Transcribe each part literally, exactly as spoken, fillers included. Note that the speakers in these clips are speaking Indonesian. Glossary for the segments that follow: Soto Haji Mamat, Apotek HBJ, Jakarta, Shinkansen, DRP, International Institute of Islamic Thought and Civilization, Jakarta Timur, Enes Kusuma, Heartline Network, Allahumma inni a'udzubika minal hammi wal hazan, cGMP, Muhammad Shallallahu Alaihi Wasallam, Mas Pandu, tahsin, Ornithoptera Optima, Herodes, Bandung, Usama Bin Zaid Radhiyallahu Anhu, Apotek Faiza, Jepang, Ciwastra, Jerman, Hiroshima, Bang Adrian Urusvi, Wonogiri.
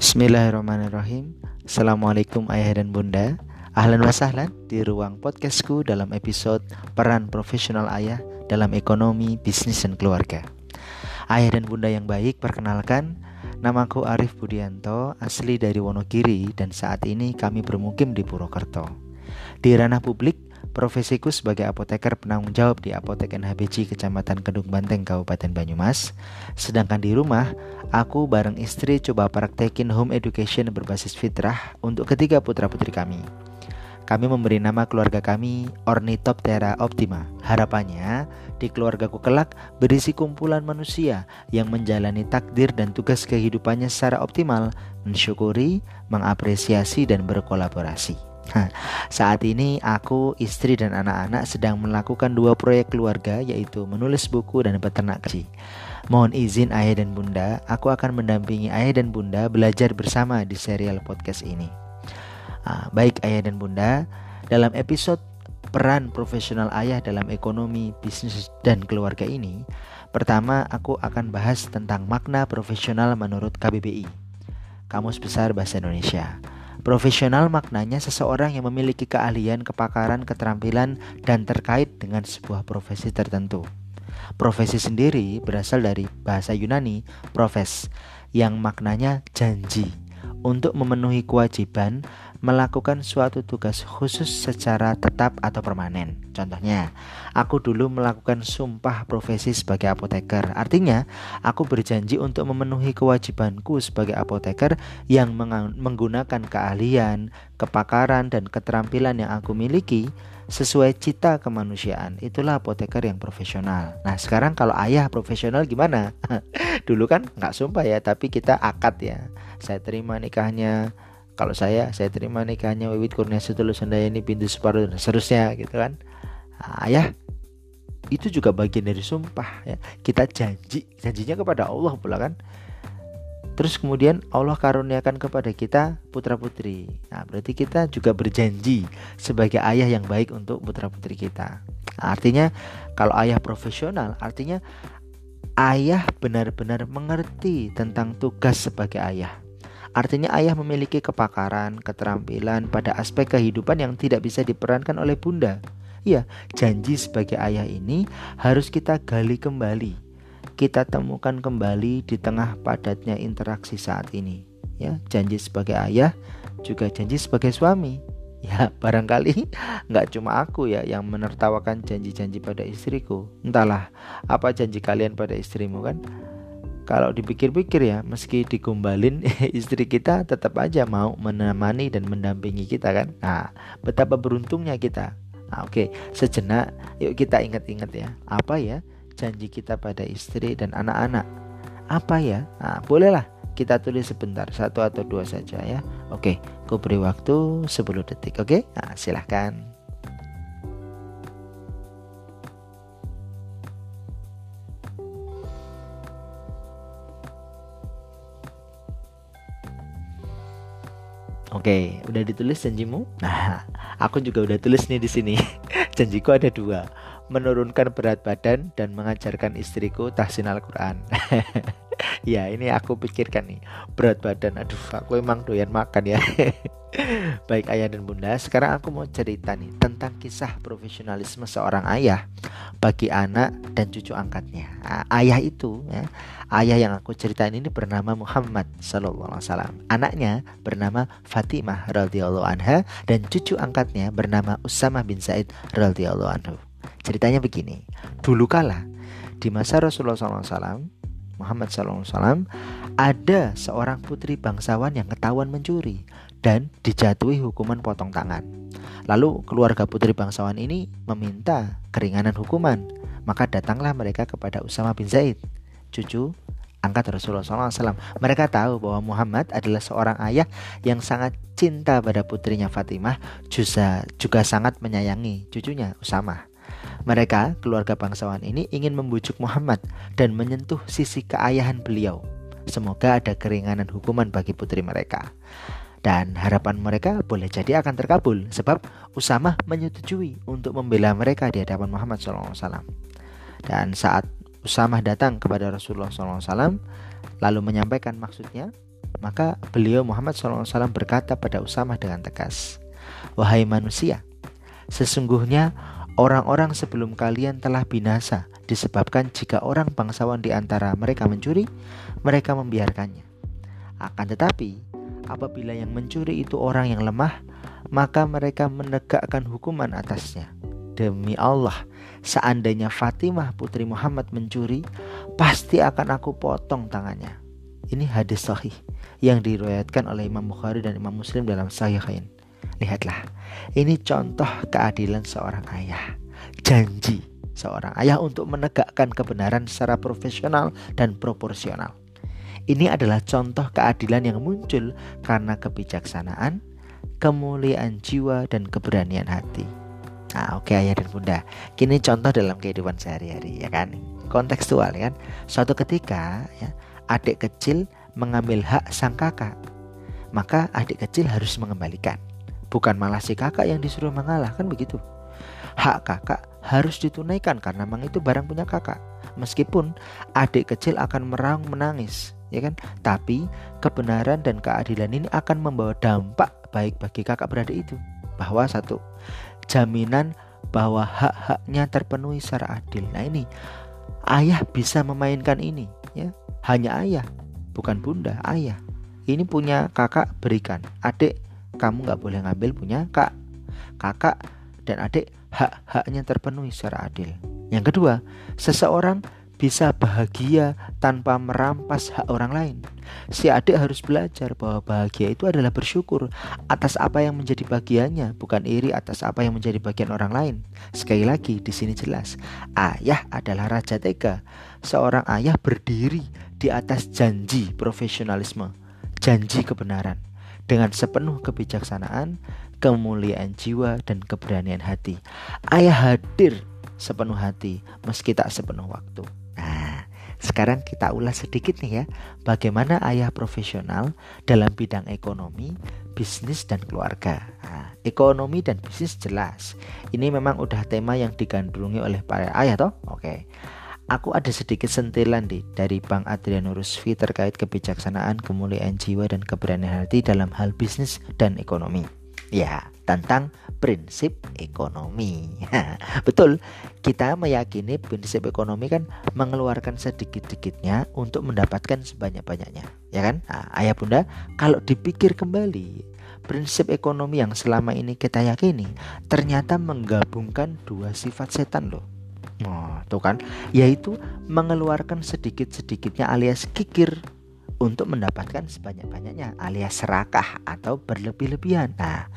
Bismillahirrahmanirrahim. Assalamualaikum ayah dan bunda. Ahlan wa sahlan di ruang podcastku dalam episode Peran Profesional Ayah dalam Ekonomi, Bisnis, dan Keluarga. Ayah dan bunda yang baik, perkenalkan, namaku Arif Budianto, asli dari Wonogiri, dan saat ini kami bermukim di Purwokerto. Di ranah publik, profesiku sebagai apoteker penanggung jawab di Apotek H B J Kecamatan Kedungbanteng, Kabupaten Banyumas. Sedangkan di rumah, aku bareng istri coba praktekin home education berbasis fitrah untuk ketiga putra-putri kami. Kami memberi nama keluarga kami Ornithoptera Optima. Harapannya, di keluargaku kelak berisi kumpulan manusia yang menjalani takdir dan tugas kehidupannya secara optimal, mensyukuri, mengapresiasi, dan berkolaborasi. Saat ini aku, istri, dan anak-anak sedang melakukan dua proyek keluarga, yaitu menulis buku dan peternak kelinci. Mohon izin ayah dan bunda, aku akan mendampingi ayah dan bunda belajar bersama di serial podcast ini. Baik ayah dan bunda, dalam episode Peran Profesional Ayah dalam Ekonomi, Bisnis, dan Keluarga ini, pertama aku akan bahas tentang makna profesional menurut K B B I, Kamus Besar Bahasa Indonesia. Profesional maknanya seseorang yang memiliki keahlian, kepakaran, keterampilan, dan terkait dengan sebuah profesi tertentu. Profesi sendiri berasal dari bahasa Yunani, profes, yang maknanya janji, untuk memenuhi kewajiban melakukan suatu tugas khusus secara tetap atau permanen. Contohnya, aku dulu melakukan sumpah profesi sebagai apoteker. Artinya, aku berjanji untuk memenuhi kewajibanku sebagai apoteker yang meng- menggunakan keahlian, kepakaran, dan keterampilan yang aku miliki sesuai cita kemanusiaan. Itulah apoteker yang profesional. Nah, sekarang kalau ayah profesional gimana? Dulu kan nggak sumpah ya, tapi kita akad ya. Saya terima nikahnya. Kalau saya, saya terima nikahnya Widhi Kurniastutu ini pintu separuh dan seterusnya gitu kan. Ayah itu juga bagian dari sumpah ya. Kita janji, janjinya kepada Allah pula kan. Terus kemudian Allah karuniakan kepada kita putra-putri. Nah, berarti kita juga berjanji sebagai ayah yang baik untuk putra-putri kita. Nah, artinya kalau ayah profesional artinya ayah benar-benar mengerti tentang tugas sebagai ayah. Artinya ayah memiliki kepakaran, keterampilan pada aspek kehidupan yang tidak bisa diperankan oleh bunda. Ya, janji sebagai ayah ini harus kita gali kembali. Kita temukan kembali di tengah padatnya interaksi saat ini. Ya, janji sebagai ayah juga janji sebagai suami. Ya, barangkali gak cuma aku ya yang menertawakan janji-janji pada istriku. Entahlah, apa janji kalian pada istrimu kan? Kalau dipikir-pikir ya, meski digombalin, istri kita tetap aja mau menemani dan mendampingi kita kan. Nah, betapa beruntungnya kita. Nah, oke, sejenak yuk kita ingat-ingat ya. Apa ya janji kita pada istri dan anak-anak? Apa ya? Nah, bolehlah kita tulis sebentar, satu atau dua saja ya. Oke, aku beri waktu sepuluh detik, oke? Nah, silahkan. Oke, udah ditulis janjimu? Nah, aku juga udah tulis nih di sini. Janjiku ada dua, menurunkan berat badan dan mengajarkan istriku tahsin Al-Quran. Ya, ini aku pikirkan nih, berat badan. Aduh, aku emang doyan makan ya. Baik ayah dan bunda, sekarang aku mau cerita nih tentang kisah profesionalisme seorang ayah bagi anak dan cucu angkatnya. Ayah itu ya, ayah yang aku ceritain ini bernama Muhammad Shallallahu Alaihi Wasallam. Anaknya bernama Fatimah Radhiyallahu Anha dan cucu angkatnya bernama Usama Bin Zaid Radhiyallahu Anhu. Ceritanya begini, dulu kala di masa Rasulullah Shallallahu Alaihi Wasallam, Muhammad Shallallahu Alaihi Wasallam, ada seorang putri bangsawan yang ketahuan mencuri dan dijatuhi hukuman potong tangan. Lalu keluarga putri bangsawan ini meminta keringanan hukuman. Maka datanglah mereka kepada Usama bin Zaid, cucu angkat Rasulullah shallallahu alaihi wasallam. Mereka tahu bahwa Muhammad adalah seorang ayah yang sangat cinta pada putrinya Fatimah, juga, juga sangat menyayangi cucunya Usama. Mereka, keluarga bangsawan ini, ingin membujuk Muhammad dan menyentuh sisi keayahan beliau. Semoga ada keringanan hukuman bagi putri mereka. Dan harapan mereka boleh jadi akan terkabul, sebab Usama menyetujui untuk membela mereka di hadapan Muhammad shallallahu alaihi wasallam. Dan saat Usamah datang kepada Rasulullah shallallahu alaihi wasallam lalu menyampaikan maksudnya, Maka beliau Muhammad shallallahu alaihi wasallam berkata pada Usamah dengan tegas, "Wahai manusia, sesungguhnya orang-orang sebelum kalian telah binasa disebabkan jika orang bangsawan di antara mereka mencuri, mereka membiarkannya. Akan tetapi, apabila yang mencuri itu orang yang lemah, maka mereka menegakkan hukuman atasnya. Demi Allah, seandainya Fatimah putri Muhammad mencuri, pasti akan aku potong tangannya." Ini hadis sahih yang diriwayatkan oleh Imam Bukhari dan Imam Muslim dalam Sahihain. Lihatlah, ini contoh keadilan seorang ayah, janji seorang ayah untuk menegakkan kebenaran secara profesional dan proporsional. Ini adalah contoh keadilan yang muncul karena kebijaksanaan, kemuliaan jiwa, dan keberanian hati. Nah, oke okay, ayah dan bunda, kini contoh dalam kehidupan sehari-hari, ya kan, kontekstual, ya kan. Suatu ketika ya, adik kecil mengambil hak sang kakak, maka adik kecil harus mengembalikan, bukan malah si kakak yang disuruh mengalah, kan begitu. Hak kakak harus ditunaikan karena memang itu barang punya kakak, meskipun adik kecil akan meraung menangis, ya kan. Tapi kebenaran dan keadilan ini akan membawa dampak baik bagi kakak beradik itu, bahwa satu, jaminan bahwa hak-haknya terpenuhi secara adil. Nah, ini ayah bisa memainkan ini, ya. Hanya ayah, bukan bunda, ayah. Ini punya kakak, berikan. Adik, kamu gak boleh ngambil punya kak. Kakak dan adik, hak-haknya terpenuhi secara adil. Yang kedua, seseorang bisa bahagia tanpa merampas hak orang lain. Si adik harus belajar bahwa bahagia itu adalah bersyukur atas apa yang menjadi bagiannya, bukan iri atas apa yang menjadi bagian orang lain. Sekali lagi, di sini jelas, ayah adalah raja tega. Seorang ayah berdiri di atas janji profesionalisme, janji kebenaran, dengan sepenuh kebijaksanaan, kemuliaan jiwa, dan keberanian hati. Ayah hadir sepenuh hati meski tak sepenuh waktu. Nah, sekarang kita ulas sedikit nih ya, bagaimana ayah profesional dalam bidang ekonomi, bisnis, dan keluarga. Nah, ekonomi dan bisnis jelas, ini memang udah tema yang digandrungi oleh para ayah toh. Oke, aku ada sedikit sentilan di dari Bang Adrian Urusvi terkait kebijaksanaan, kemuliaan jiwa, dan keberanian hati dalam hal bisnis dan ekonomi. Ya, tentang prinsip ekonomi. Betul, kita meyakini prinsip ekonomi kan mengeluarkan sedikit-sedikitnya untuk mendapatkan sebanyak-banyaknya, ya kan? Nah, ayah bunda, kalau dipikir kembali, prinsip ekonomi yang selama ini kita yakini ternyata menggabungkan dua sifat setan loh. Nah, tuh kan, yaitu mengeluarkan sedikit-sedikitnya alias kikir untuk mendapatkan sebanyak-banyaknya alias serakah atau berlebih-lebihan. Nah,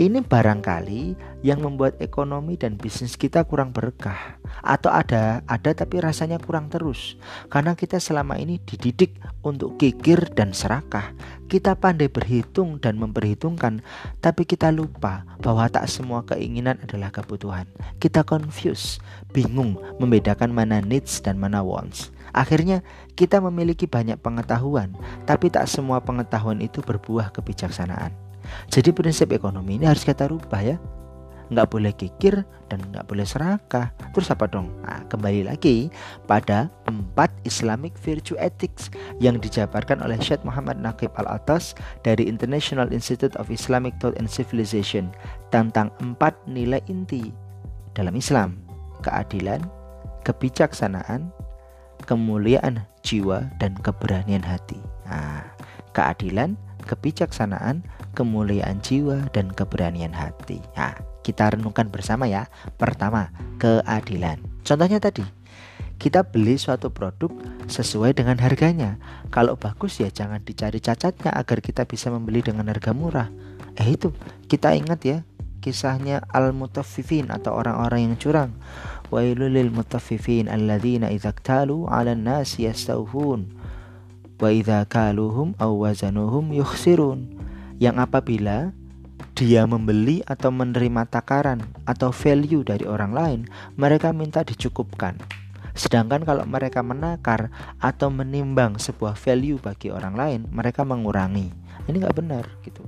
ini barangkali yang membuat ekonomi dan bisnis kita kurang berkah, atau ada ada tapi rasanya kurang terus, karena kita selama ini dididik untuk kikir dan serakah. Kita pandai berhitung dan memperhitungkan, tapi kita lupa bahwa tak semua keinginan adalah kebutuhan. Kita confuse, bingung membedakan mana needs dan mana wants. Akhirnya kita memiliki banyak pengetahuan, tapi tak semua pengetahuan itu berbuah kebijaksanaan. Jadi prinsip ekonomi ini harus kita rubah ya. Nggak boleh kikir dan nggak boleh serakah. Terus apa dong? Nah, kembali lagi pada empat Islamic Virtue Ethics yang dijabarkan oleh Syed Muhammad Naqib Al-Attas dari International Institute of Islamic Thought and Civilization tentang empat nilai inti dalam Islam: keadilan, kebijaksanaan, kemuliaan jiwa, dan keberanian hati. Nah, keadilan, kebijaksanaan, kemuliaan jiwa, dan keberanian hati. Nah, kita renungkan bersama ya. Pertama, keadilan. Contohnya tadi, kita beli suatu produk sesuai dengan harganya. Kalau bagus ya jangan dicari cacatnya agar kita bisa membeli dengan harga murah. Eh itu, kita ingat ya kisahnya Al-Mutaffifin atau orang-orang yang curang. Wailul lil mutaffifin alladzina idza iktalu 'alan nasi yastawfun wa idza kaluhum aw wazanuhum yukhsirun. Yang apabila dia membeli atau menerima takaran atau value dari orang lain, mereka minta dicukupkan. Sedangkan kalau mereka menakar atau menimbang sebuah value bagi orang lain, mereka mengurangi. Ini enggak benar gitu.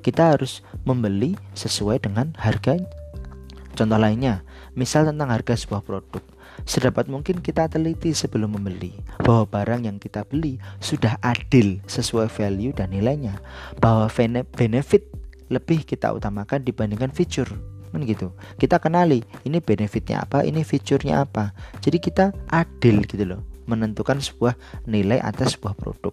Kita harus membeli sesuai dengan harga. Contoh lainnya, misal tentang harga sebuah produk. Sedapat mungkin kita teliti sebelum membeli bahwa barang yang kita beli sudah adil sesuai value dan nilainya, bahwa benefit lebih kita utamakan dibandingkan fitur. Men gitu. Kita kenali ini benefitnya apa, ini fiturnya apa. Jadi kita adil gitu loh menentukan sebuah nilai atas sebuah produk.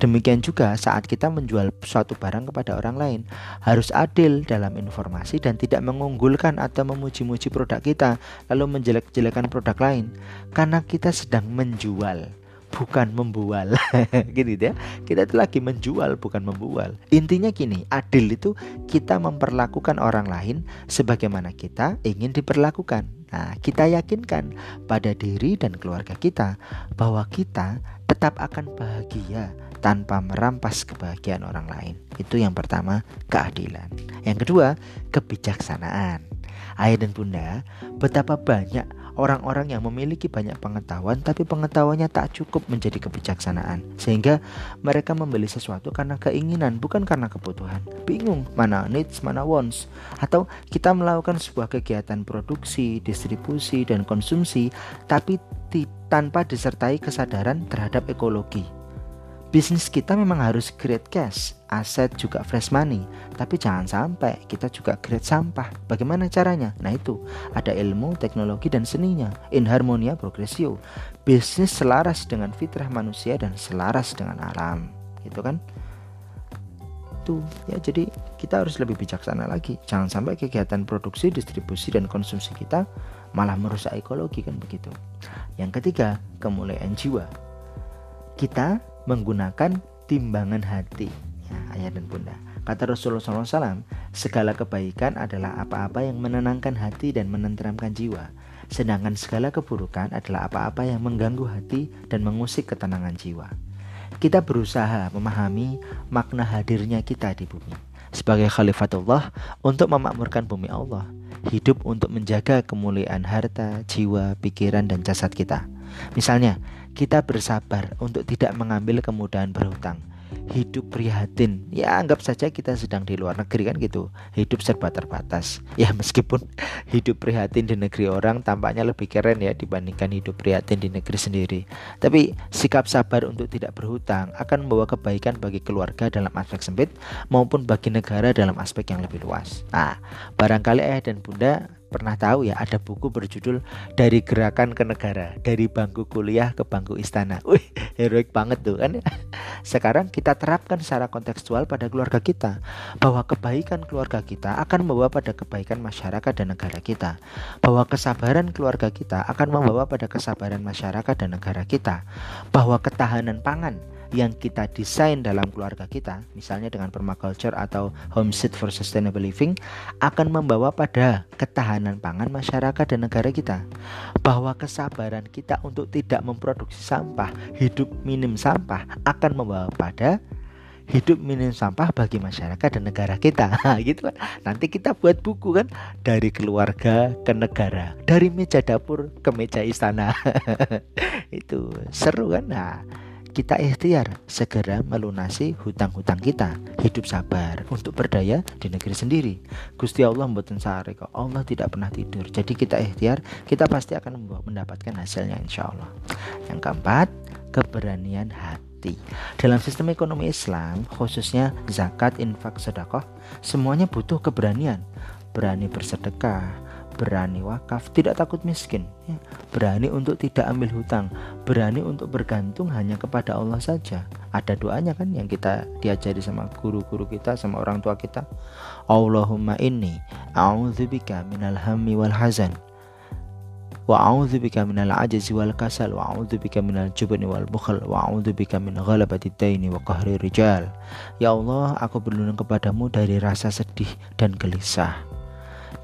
Demikian juga saat kita menjual suatu barang kepada orang lain, harus adil dalam informasi dan tidak mengunggulkan atau memuji-muji produk kita lalu menjelek-jelekan produk lain, karena kita sedang menjual bukan membual. Gitu ya. Kita itu lagi menjual bukan membual. Intinya gini, adil itu kita memperlakukan orang lain sebagaimana kita ingin diperlakukan. Nah, kita yakinkan pada diri dan keluarga kita bahwa kita tetap akan bahagia tanpa merampas kebahagiaan orang lain. Itu yang pertama, keadilan. Yang kedua, kebijaksanaan. Ayah dan bunda, betapa banyak orang-orang yang memiliki banyak pengetahuan tapi pengetahuannya tak cukup menjadi kebijaksanaan, sehingga mereka membeli sesuatu karena keinginan bukan karena kebutuhan. Bingung mana needs, mana wants. Atau kita melakukan sebuah kegiatan produksi, distribusi, dan konsumsi tapi t- tanpa disertai kesadaran terhadap ekologi. Bisnis kita memang harus create cash, aset juga fresh money, tapi jangan sampai kita juga create sampah. Bagaimana caranya? Nah itu, ada ilmu, teknologi, dan seninya. In harmonia progressio, bisnis selaras dengan fitrah manusia dan selaras dengan alam. Gitu kan? Tuh, ya jadi kita harus lebih bijaksana lagi. Jangan sampai kegiatan produksi, distribusi, dan konsumsi kita malah merusak ekologi, kan begitu. Yang ketiga, kemuliaan jiwa. Kita menggunakan timbangan hati, ya, ayah dan bunda. Kata Rasulullah shallallahu alaihi wasallam, segala kebaikan adalah apa-apa yang menenangkan hati dan menenteramkan jiwa, sedangkan segala keburukan adalah apa-apa yang mengganggu hati dan mengusik ketenangan jiwa. Kita berusaha memahami makna hadirnya kita di bumi sebagai khalifatullah untuk memakmurkan bumi Allah, hidup untuk menjaga kemuliaan harta, jiwa, pikiran, dan jasad kita. Misalnya, kita bersabar untuk tidak mengambil kemudahan berhutang, hidup prihatin, ya anggap saja kita sedang di luar negeri, kan gitu. Hidup serba terbatas. Ya meskipun hidup prihatin di negeri orang tampaknya lebih keren ya dibandingkan hidup prihatin di negeri sendiri, tapi sikap sabar untuk tidak berhutang akan membawa kebaikan bagi keluarga dalam aspek sempit maupun bagi negara dalam aspek yang lebih luas. Nah, barangkali ayah dan bunda pernah tahu ya, ada buku berjudul Dari Gerakan ke Negara, Dari Bangku Kuliah ke Bangku Istana. Wih, heroik banget tuh kan. Sekarang kita terapkan secara kontekstual pada keluarga kita, bahwa kebaikan keluarga kita akan membawa pada kebaikan masyarakat dan negara kita, bahwa kesabaran keluarga kita akan membawa pada kesabaran masyarakat dan negara kita, bahwa ketahanan pangan yang kita desain dalam keluarga kita, misalnya dengan permaculture atau homestead for sustainable living, akan membawa pada ketahanan pangan masyarakat dan negara kita, bahwa kesabaran kita untuk tidak memproduksi sampah, hidup minim sampah, akan membawa pada hidup minim sampah bagi masyarakat dan negara kita. Gitu kan. Nanti kita buat buku kan, dari keluarga ke negara, dari meja dapur ke meja istana. Itu seru kan. Nah, kita ikhtiar segera melunasi hutang-hutang kita, hidup sabar untuk berdaya di negeri sendiri. Gusti Allah mboten sare kok, Allah tidak pernah tidur. Jadi kita ikhtiar, kita pasti akan mendapatkan hasilnya insya Allah. Yang keempat, keberanian hati. Dalam sistem ekonomi Islam, khususnya zakat, infak, sedekah, semuanya butuh keberanian. Berani bersedekah, berani wakaf, tidak takut miskin, ya. Berani untuk tidak ambil hutang, berani untuk bergantung hanya kepada Allah saja. Ada doanya kan yang kita diajari sama guru-guru kita, sama orang tua kita. Allahumma inni a'udzubika minal hammi wal hazan, wa a'udzubika minal ajzi wal kasal, wa a'udzubika minal jubni wal bukhl, wa a'udzubika min ghalabati daini wa qahri rijal. Ya Allah, aku berlindung kepadamu dari rasa sedih dan gelisah,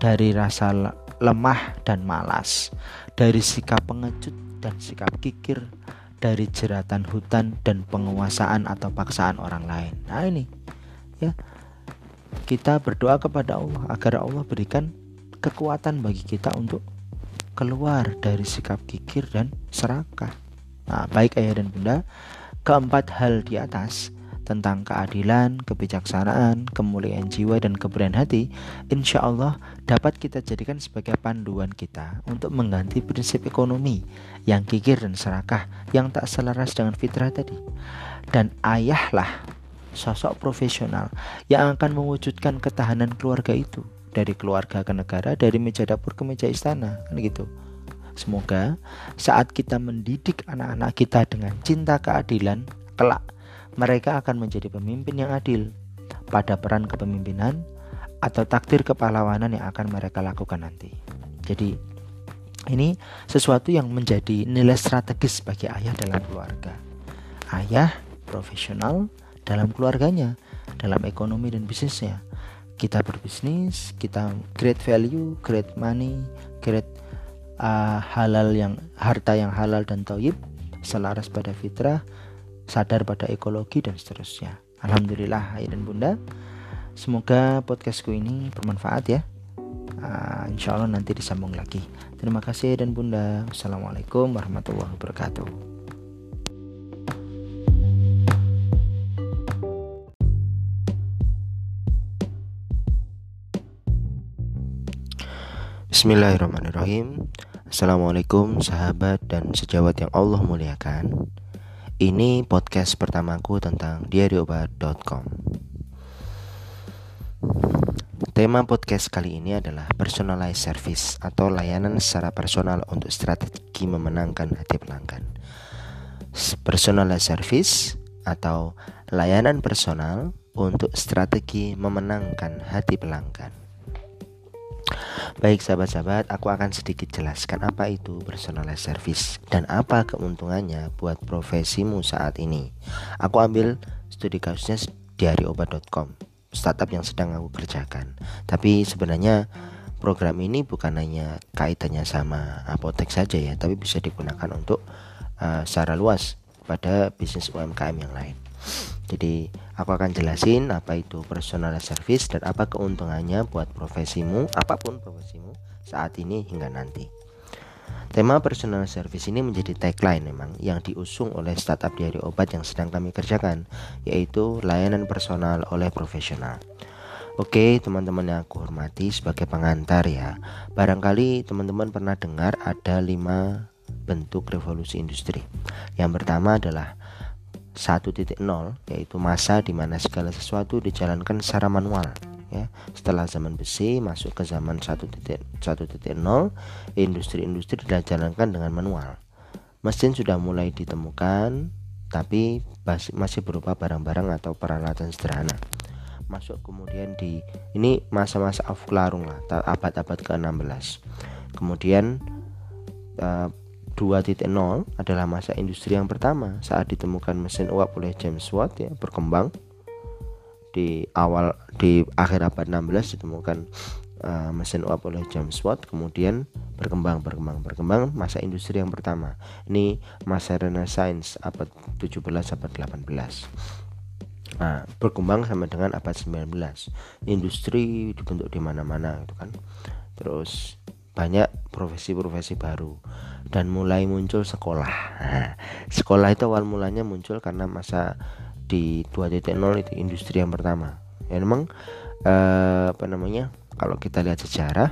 dari rasa lemah dan malas, dari sikap pengecut dan sikap kikir, dari jeratan hutan dan penguasaan atau paksaan orang lain. Nah ini ya, kita berdoa kepada Allah agar Allah berikan kekuatan bagi kita untuk keluar dari sikap kikir dan serakah. Nah, baik ayah dan bunda, keempat hal di atas tentang keadilan, kebijaksanaan, kemuliaan jiwa, dan keberanian hati, insya Allah dapat kita jadikan sebagai panduan kita untuk mengganti prinsip ekonomi yang kikir dan serakah, yang tak selaras dengan fitrah tadi. Dan ayahlah sosok profesional yang akan mewujudkan ketahanan keluarga itu, dari keluarga ke negara, dari meja dapur ke meja istana, kan gitu. Semoga saat kita mendidik anak-anak kita dengan cinta keadilan, kelak mereka akan menjadi pemimpin yang adil pada peran kepemimpinan atau takdir kepahlawanan yang akan mereka lakukan nanti. Jadi ini sesuatu yang menjadi nilai strategis bagi ayah dalam keluarga. Ayah profesional dalam keluarganya, dalam ekonomi dan bisnisnya. Kita berbisnis, kita create value, create money, create Uh, halal yang harta yang halal dan thayyib, selaras pada fitrah, sadar pada ekologi dan seterusnya. Alhamdulillah ayah dan bunda, semoga podcastku ini bermanfaat ya. uh, Insya Allah nanti disambung lagi. Terima kasih ayah dan bunda. Assalamualaikum warahmatullahi wabarakatuh. Bismillahirrahmanirrahim. Assalamualaikum sahabat dan sejawat yang Allah muliakan. Ini podcast pertamaku tentang diaryobat dot com. Tema podcast kali ini adalah personalized service atau layanan secara personal untuk strategi memenangkan hati pelanggan. Personalized service atau layanan personal untuk strategi memenangkan hati pelanggan. Baik sahabat-sahabat, aku akan sedikit jelaskan apa itu personalized service dan apa keuntungannya buat profesimu saat ini. Aku ambil studi kasusnya diaryobat dot com, startup yang sedang aku kerjakan. Tapi sebenarnya program ini bukan hanya kaitannya sama apotek saja ya, tapi bisa digunakan untuk uh, secara luas pada bisnis U M K M yang lain. Jadi aku akan jelasin apa itu personalized service dan apa keuntungannya buat profesimu, apapun profesimu saat ini hingga nanti. Tema personalized service ini menjadi tagline memang yang diusung oleh startup diari obat yang sedang kami kerjakan, yaitu layanan personal oleh profesional. Oke teman-teman yang aku hormati, sebagai pengantar ya, barangkali teman-teman pernah dengar ada lima bentuk revolusi industri. Yang pertama adalah satu titik nol, yaitu masa di mana segala sesuatu dijalankan secara manual ya. Setelah zaman besi masuk ke zaman satu titik nol, industri-industri dijalankan dengan manual. Mesin sudah mulai ditemukan, tapi masih berupa barang-barang atau peralatan sederhana. Masuk kemudian di ini masa-masa Aufklärung lah, abad-abad ke enam belas. Kemudian uh, dua titik nol adalah masa industri yang pertama, saat ditemukan mesin uap oleh James Watt ya, berkembang di awal di akhir abad enam belas ditemukan uh, mesin uap oleh James Watt, kemudian berkembang berkembang berkembang masa industri yang pertama. Ini masa Renaissance abad tujuh belas abad delapan belas. Nah, berkembang sama dengan abad sembilan belas. Industri dibentuk di mana-mana gitu kan. Terus banyak profesi-profesi baru dan mulai muncul sekolah. Nah, sekolah itu awal mulanya muncul karena masa di dua titik nol itu industri yang pertama. Ya memang eh, apa namanya? Kalau kita lihat sejarah,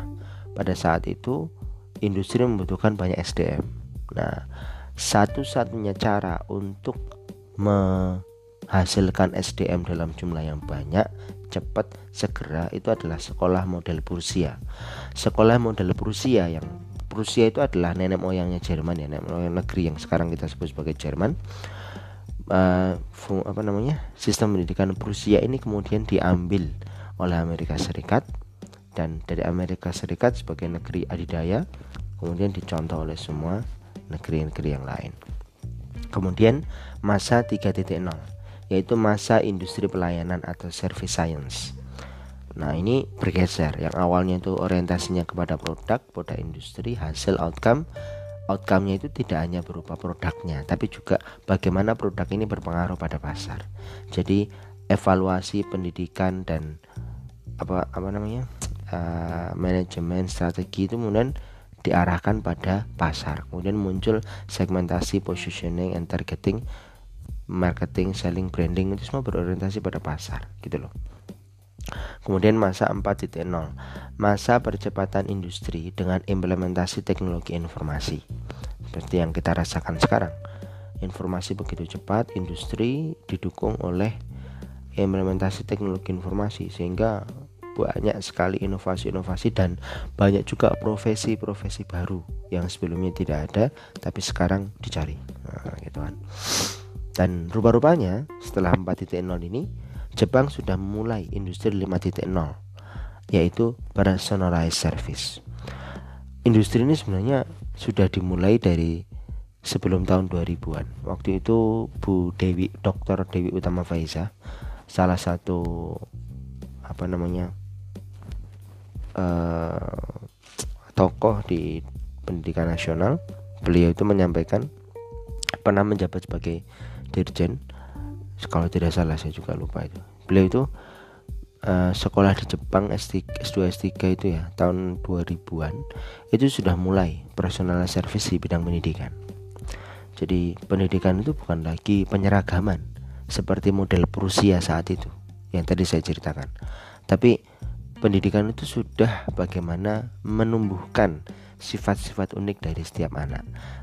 pada saat itu industri membutuhkan banyak S D M. Nah, satu-satunya cara untuk menghasilkan S D M dalam jumlah yang banyak, cepat, segera itu adalah sekolah model Prusia. Sekolah model Prusia yang Prusia itu adalah nenek moyangnya Jerman ya, nenek moyang negeri yang sekarang kita sebut sebagai Jerman. Uh, fung, apa namanya? Sistem pendidikan Prusia ini kemudian diambil oleh Amerika Serikat, dan dari Amerika Serikat sebagai negeri adidaya kemudian dicontoh oleh semua negeri-negeri yang lain. Kemudian masa tiga titik nol, yaitu masa industri pelayanan atau service science. Nah ini bergeser, yang awalnya itu orientasinya kepada produk, produk industri, hasil, outcome. Outcome-nya itu tidak hanya berupa produknya, tapi juga bagaimana produk ini berpengaruh pada pasar. Jadi evaluasi pendidikan dan apa apa namanya uh, manajemen strategi itu kemudian diarahkan pada pasar. Kemudian muncul segmentasi, positioning, and targeting marketing, selling, branding itu semua berorientasi pada pasar gitu loh. Kemudian masa empat titik nol, masa percepatan industri dengan implementasi teknologi informasi seperti yang kita rasakan sekarang. Informasi begitu cepat, industri didukung oleh implementasi teknologi informasi sehingga banyak sekali inovasi-inovasi dan banyak juga profesi-profesi baru yang sebelumnya tidak ada tapi sekarang dicari. Nah, gitu kan. Dan rupa-rupanya setelah empat titik nol ini Jepang sudah memulai industri lima titik nol, yaitu personalized service. Industri ini sebenarnya sudah dimulai dari sebelum tahun dua ribuan. Waktu itu Bu Dewi, Doktor Dewi Utama Faiza, salah satu apa namanya uh, tokoh di pendidikan nasional, beliau itu menyampaikan, pernah menjabat sebagai dirjen, kalau tidak salah saya juga lupa itu. Beliau itu uh, sekolah di Jepang S dua S tiga itu ya tahun dua ribuan, itu sudah mulai personal service di bidang pendidikan. Jadi pendidikan itu bukan lagi penyeragaman seperti model Prusia saat itu yang tadi saya ceritakan, tapi pendidikan itu sudah bagaimana menumbuhkan sifat-sifat unik dari setiap anak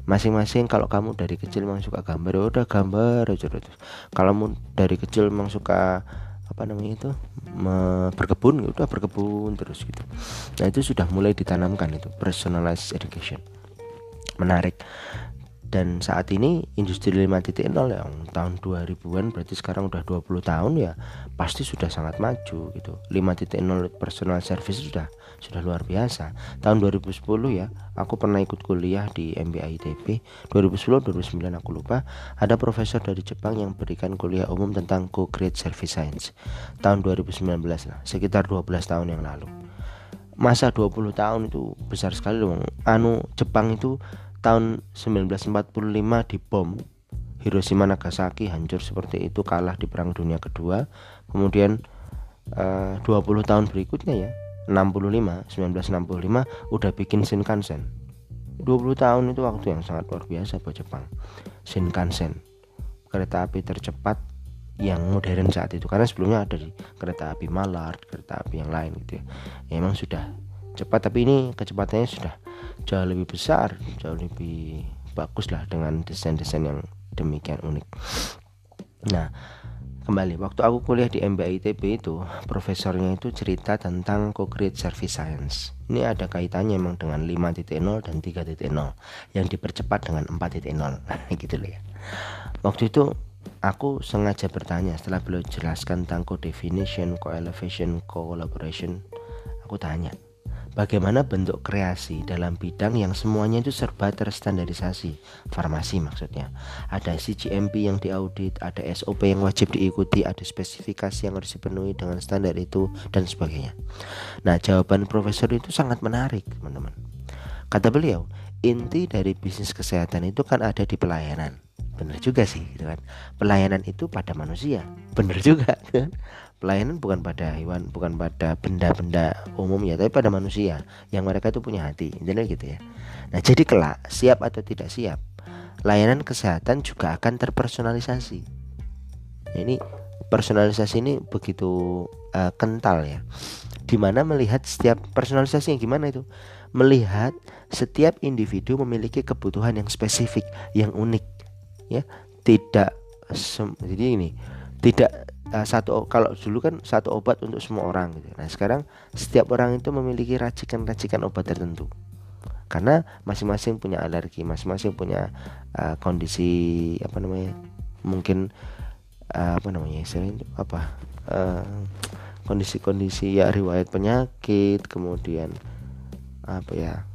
masing-masing. Kalau kamu dari kecil memang suka gambar, ya udah gambar aja terus. Kalau kamu dari kecil memang suka apa namanya itu me- berkebun, ya udah berkebun terus gitu. Nah itu sudah mulai ditanamkan itu personalized education. Menarik. Dan saat ini industri lima titik nol yang tahun dua ribuan, berarti sekarang udah dua puluh tahun ya, pasti sudah sangat maju gitu. lima titik nol personal service sudah sudah luar biasa. Tahun dua ribu sepuluh ya, aku pernah ikut kuliah di M B A I T B, dua ribu sepuluh dua ribu sembilan aku lupa, ada profesor dari Jepang yang berikan kuliah umum tentang co-create service science. Tahun dua ribu sembilan belas lah, sekitar dua belas tahun yang lalu. Masa dua puluh tahun itu besar sekali loh. Anu Jepang itu tahun seribu sembilan ratus empat puluh lima dibom Hiroshima Nagasaki, hancur seperti itu, kalah di Perang Dunia Kedua. Kemudian eh, dua puluh tahun berikutnya ya, enam puluh lima, seribu sembilan ratus enam puluh lima udah bikin Shinkansen. dua puluh tahun itu waktu yang sangat luar biasa buat Jepang. Shinkansen, kereta api tercepat yang modern saat itu, karena sebelumnya ada di kereta api Malar, kereta api yang lain gitu ya. Ya emang sudah cepat, tapi ini kecepatannya sudah jauh lebih besar, jauh lebih bagus lah dengan desain-desain yang demikian unik. Nah, kembali waktu aku kuliah di M B A I T B itu, profesornya itu cerita tentang co-create service science. Ini ada kaitannya memang dengan lima titik nol dan tiga titik nol yang dipercepat dengan empat titik nol gitu loh ya. Waktu itu aku sengaja bertanya setelah beliau jelaskan tentang co-definition, co-elevation, co-collaboration. Aku tanya, bagaimana bentuk kreasi dalam bidang yang semuanya itu serba terstandarisasi, farmasi maksudnya. Ada C G M P yang diaudit, ada S O P yang wajib diikuti, ada spesifikasi yang harus dipenuhi dengan standar itu, dan sebagainya. Nah jawaban profesor itu sangat menarik teman-teman. Kata beliau, inti dari bisnis kesehatan itu kan ada di pelayanan. Benar juga sih gitu kan. Pelayanan itu pada manusia. Benar juga kan. Pelayanan bukan pada hewan, bukan pada benda-benda umum ya, tapi pada manusia yang mereka itu punya hati, intinya gitu ya. Nah jadi kelak siap atau tidak siap, layanan kesehatan juga akan terpersonalisasi. Nah, ini personalisasi ini begitu uh, kental ya. Dimana melihat setiap personalisasi yang gimana itu, melihat setiap individu memiliki kebutuhan yang spesifik, yang unik ya. Tidak sem- jadi ini tidak Uh, satu kalau dulu kan satu obat untuk semua orang gitu. Nah sekarang setiap orang itu memiliki racikan-racikan obat tertentu karena masing-masing punya alergi, masing-masing punya uh, kondisi apa namanya mungkin uh, apa namanya selain apa uh, kondisi-kondisi ya, riwayat penyakit, kemudian apa ya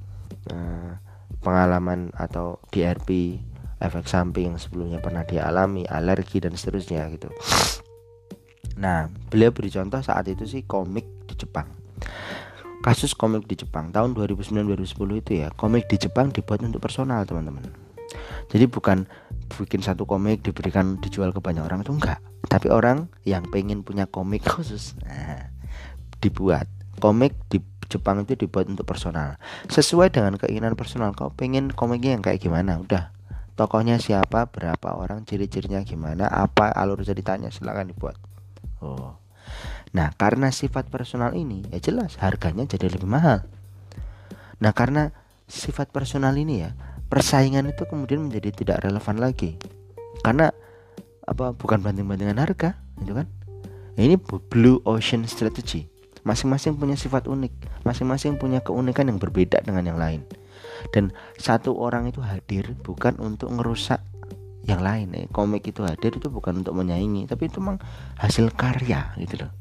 uh, pengalaman atau D R P, efek samping yang sebelumnya pernah dialami, alergi dan seterusnya gitu. Nah, beliau beri contoh saat itu sih komik di Jepang. Kasus komik di Jepang tahun dua ribu sembilan dua ribu sepuluh itu ya, komik di Jepang dibuat untuk personal, teman-teman. Jadi bukan bikin satu komik diberikan dijual ke banyak orang itu enggak, tapi orang yang pengen punya komik khusus nah, dibuat. Komik di Jepang itu dibuat untuk personal. Sesuai dengan keinginan personal, kau pengen komiknya yang kayak gimana, udah tokohnya siapa, berapa orang, ciri-cirinya gimana, apa alur ceritanya, silakan dibuat. Oh. Nah, karena sifat personal ini, ya jelas harganya jadi lebih mahal. Nah, karena sifat personal ini ya, persaingan itu kemudian menjadi tidak relevan lagi. Karena apa, bukan banding-bandingan harga, gitu kan? Ini blue ocean strategy. Masing-masing punya sifat unik, masing-masing punya keunikan yang berbeda dengan yang lain. Dan satu orang itu hadir bukan untuk ngerusak yang lain. Eh, komik itu hadir itu bukan untuk menyaingi, tapi itu memang hasil karya gitu loh.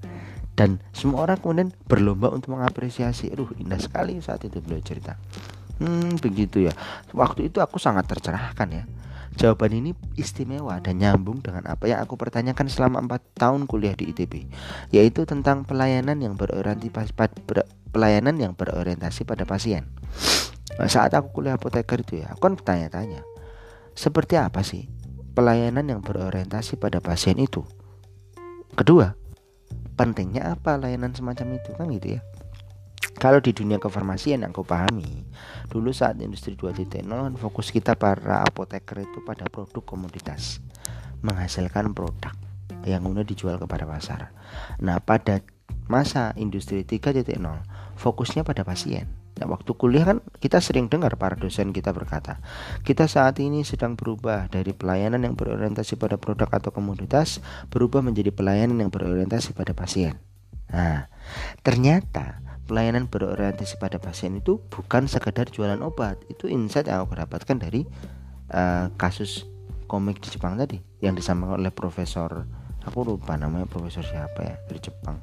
Dan semua orang kemudian berlomba untuk mengapresiasi. Aduh, indah sekali saat itu beliau cerita. Hmm, begitu ya. Waktu itu aku sangat tercerahkan ya. Jawaban ini istimewa dan nyambung dengan apa yang aku pertanyakan selama empat tahun kuliah di I T B, yaitu tentang pelayanan yang berorientasi pada, pelayanan yang berorientasi pada pasien. Saat aku kuliah apoteker itu ya, aku kan bertanya-tanya, seperti apa sih pelayanan yang berorientasi pada pasien itu? Kedua, pentingnya apa layanan semacam itu, kan gitu ya. Kalau di dunia kefarmasian yang aku pahami, dulu saat industri dua titik nol fokus kita para apoteker itu pada produk komoditas, menghasilkan produk yang kemudian dijual kepada pasar. Nah, pada masa industri tiga titik nol fokusnya pada pasien. Nah, waktu kuliah kan kita sering dengar para dosen kita berkata, kita saat ini sedang berubah dari pelayanan yang berorientasi pada produk atau komoditas berubah menjadi pelayanan yang berorientasi pada pasien. Nah, ternyata pelayanan berorientasi pada pasien itu bukan sekedar jualan obat. Itu insight yang aku dapatkan dari uh, kasus komik di Jepang tadi yang disampaikan oleh profesor, aku lupa namanya profesor siapa ya, dari Jepang.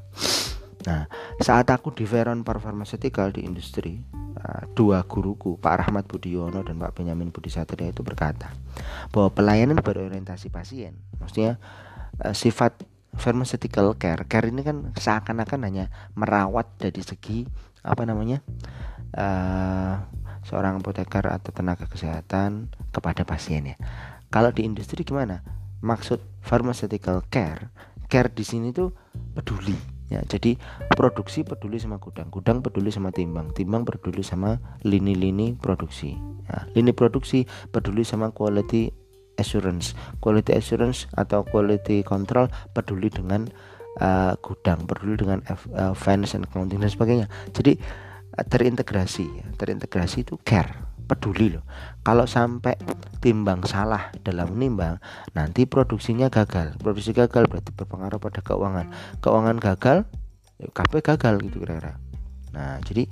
Nah, saat aku di Veron Parafarmaceutical di industri, uh, dua guruku, Pak Rahmat Budiono dan Pak Benyamin Budi Satria itu berkata bahwa pelayanan berorientasi pasien, maksudnya uh, sifat pharmaceutical care, care ini kan seakan-akan hanya merawat dari segi apa namanya uh, seorang apoteker atau tenaga kesehatan kepada pasiennya. Kalau di industri gimana? Maksud pharmaceutical care, care di sini tuh peduli. Ya, jadi produksi peduli sama gudang, gudang peduli sama timbang, timbang peduli sama lini-lini produksi. Ya, lini produksi peduli sama quality assurance, quality assurance atau quality control peduli dengan uh, gudang, peduli dengan F, uh, finance and accounting dan sebagainya. Jadi uh, terintegrasi, ya. Terintegrasi itu care, peduli loh. Kalau sampai timbang salah dalam menimbang, nanti produksinya gagal. Produksi gagal berarti berpengaruh pada keuangan. Keuangan gagal, K P gagal gitu kira-kira. Nah, jadi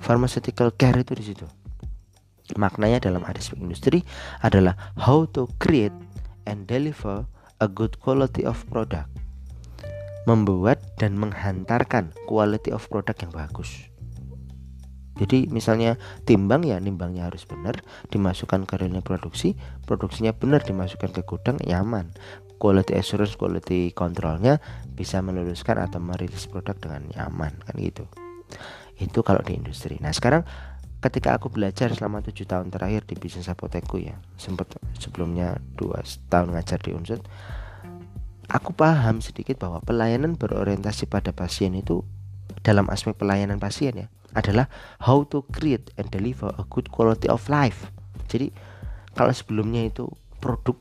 pharmaceutical care itu di situ. Maknanya dalam aspek industri adalah how to create and deliver a good quality of product, membuat dan menghantarkan quality of product yang bagus. Jadi misalnya timbang ya, nimbangnya harus benar, dimasukkan ke relnya produksi, produksinya benar dimasukkan ke gudang, nyaman. Quality assurance, quality controlnya bisa meluluskan atau merilis produk dengan nyaman, kan gitu. Itu kalau di industri. Nah, sekarang ketika aku belajar selama tujuh tahun terakhir di bisnis apotekku ya, sempat sebelumnya dua tahun ngajar di Unsud, aku paham sedikit bahwa pelayanan berorientasi pada pasien itu, dalam aspek pelayanan pasien ya, adalah how to create and deliver a good quality of life. Jadi kalau sebelumnya itu produk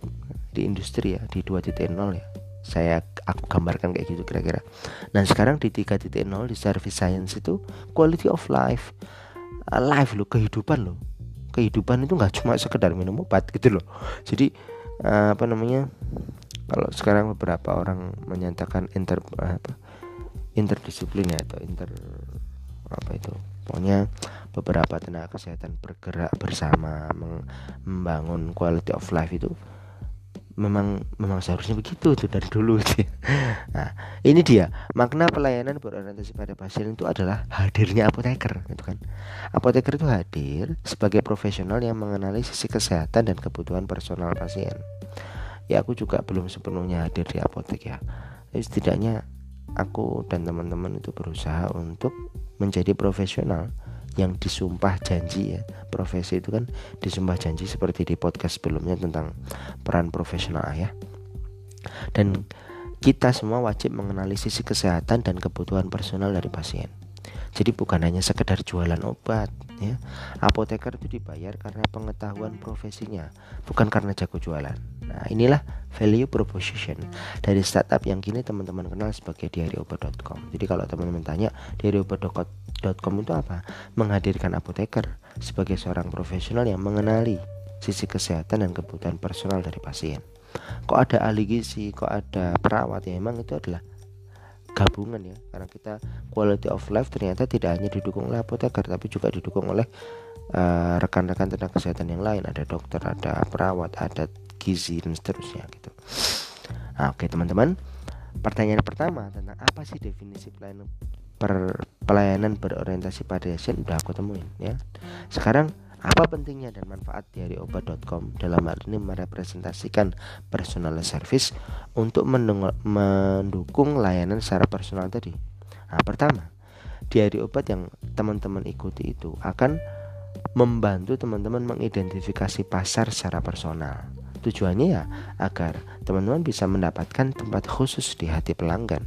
di industri ya, di dua titik nol ya, saya aku gambarkan kayak gitu kira-kira. Nah, sekarang di tiga titik nol di service science itu quality of life, life loh, kehidupan loh. Kehidupan itu nggak cuma sekedar minum obat gitu loh. Jadi uh, apa namanya, kalau sekarang beberapa orang menyatakan inter apa interdisiplin ya, atau inter apa itu, pokoknya beberapa tenaga kesehatan bergerak bersama membangun quality of life itu memang memang seharusnya begitu itu dari dulu sih. Nah, ini dia makna pelayanan berorientasi pada pasien itu adalah hadirnya apoteker gitu kan. Apoteker itu hadir sebagai profesional yang mengenali sisi kesehatan dan kebutuhan personal pasien. Ya, aku juga belum sepenuhnya hadir di apotek ya. Jadi setidaknya aku dan teman-teman itu berusaha untuk menjadi profesional yang disumpah janji ya. Profesi itu kan disumpah janji, seperti di podcast sebelumnya tentang peran profesional ya. Dan kita semua wajib mengenali sisi kesehatan dan kebutuhan personal dari pasien. Jadi bukan hanya sekedar jualan obat, ya. Apoteker itu dibayar karena pengetahuan profesinya, bukan karena jago jualan. Nah, inilah value proposition dari startup yang kini teman-teman kenal sebagai diaryobat titik com. Jadi kalau teman-teman tanya diaryobat titik com itu apa? Menghadirkan apoteker sebagai seorang profesional yang mengenali sisi kesehatan dan kebutuhan personal dari pasien. Kok ada ahli gizi, kok ada perawat, ya memang itu adalah gabungan, ya, karena kita quality of life ternyata tidak hanya didukung oleh apoteker tapi juga didukung oleh uh, rekan-rekan tenaga kesehatan yang lain, ada dokter, ada perawat, ada gizi dan seterusnya gitu. Nah, oke teman-teman, pertanyaan pertama tentang apa sih definisi pelayanan per, pelayanan berorientasi pasien udah aku temuin, ya. Sekarang apa pentingnya dan manfaat dari obat titik com dalam hal ini merepresentasikan personal service untuk mendukung layanan secara personal tadi. Nah, pertama, diari obat yang teman-teman ikuti itu akan membantu teman-teman mengidentifikasi pasar secara personal. Tujuannya ya agar teman-teman bisa mendapatkan tempat khusus di hati pelanggan.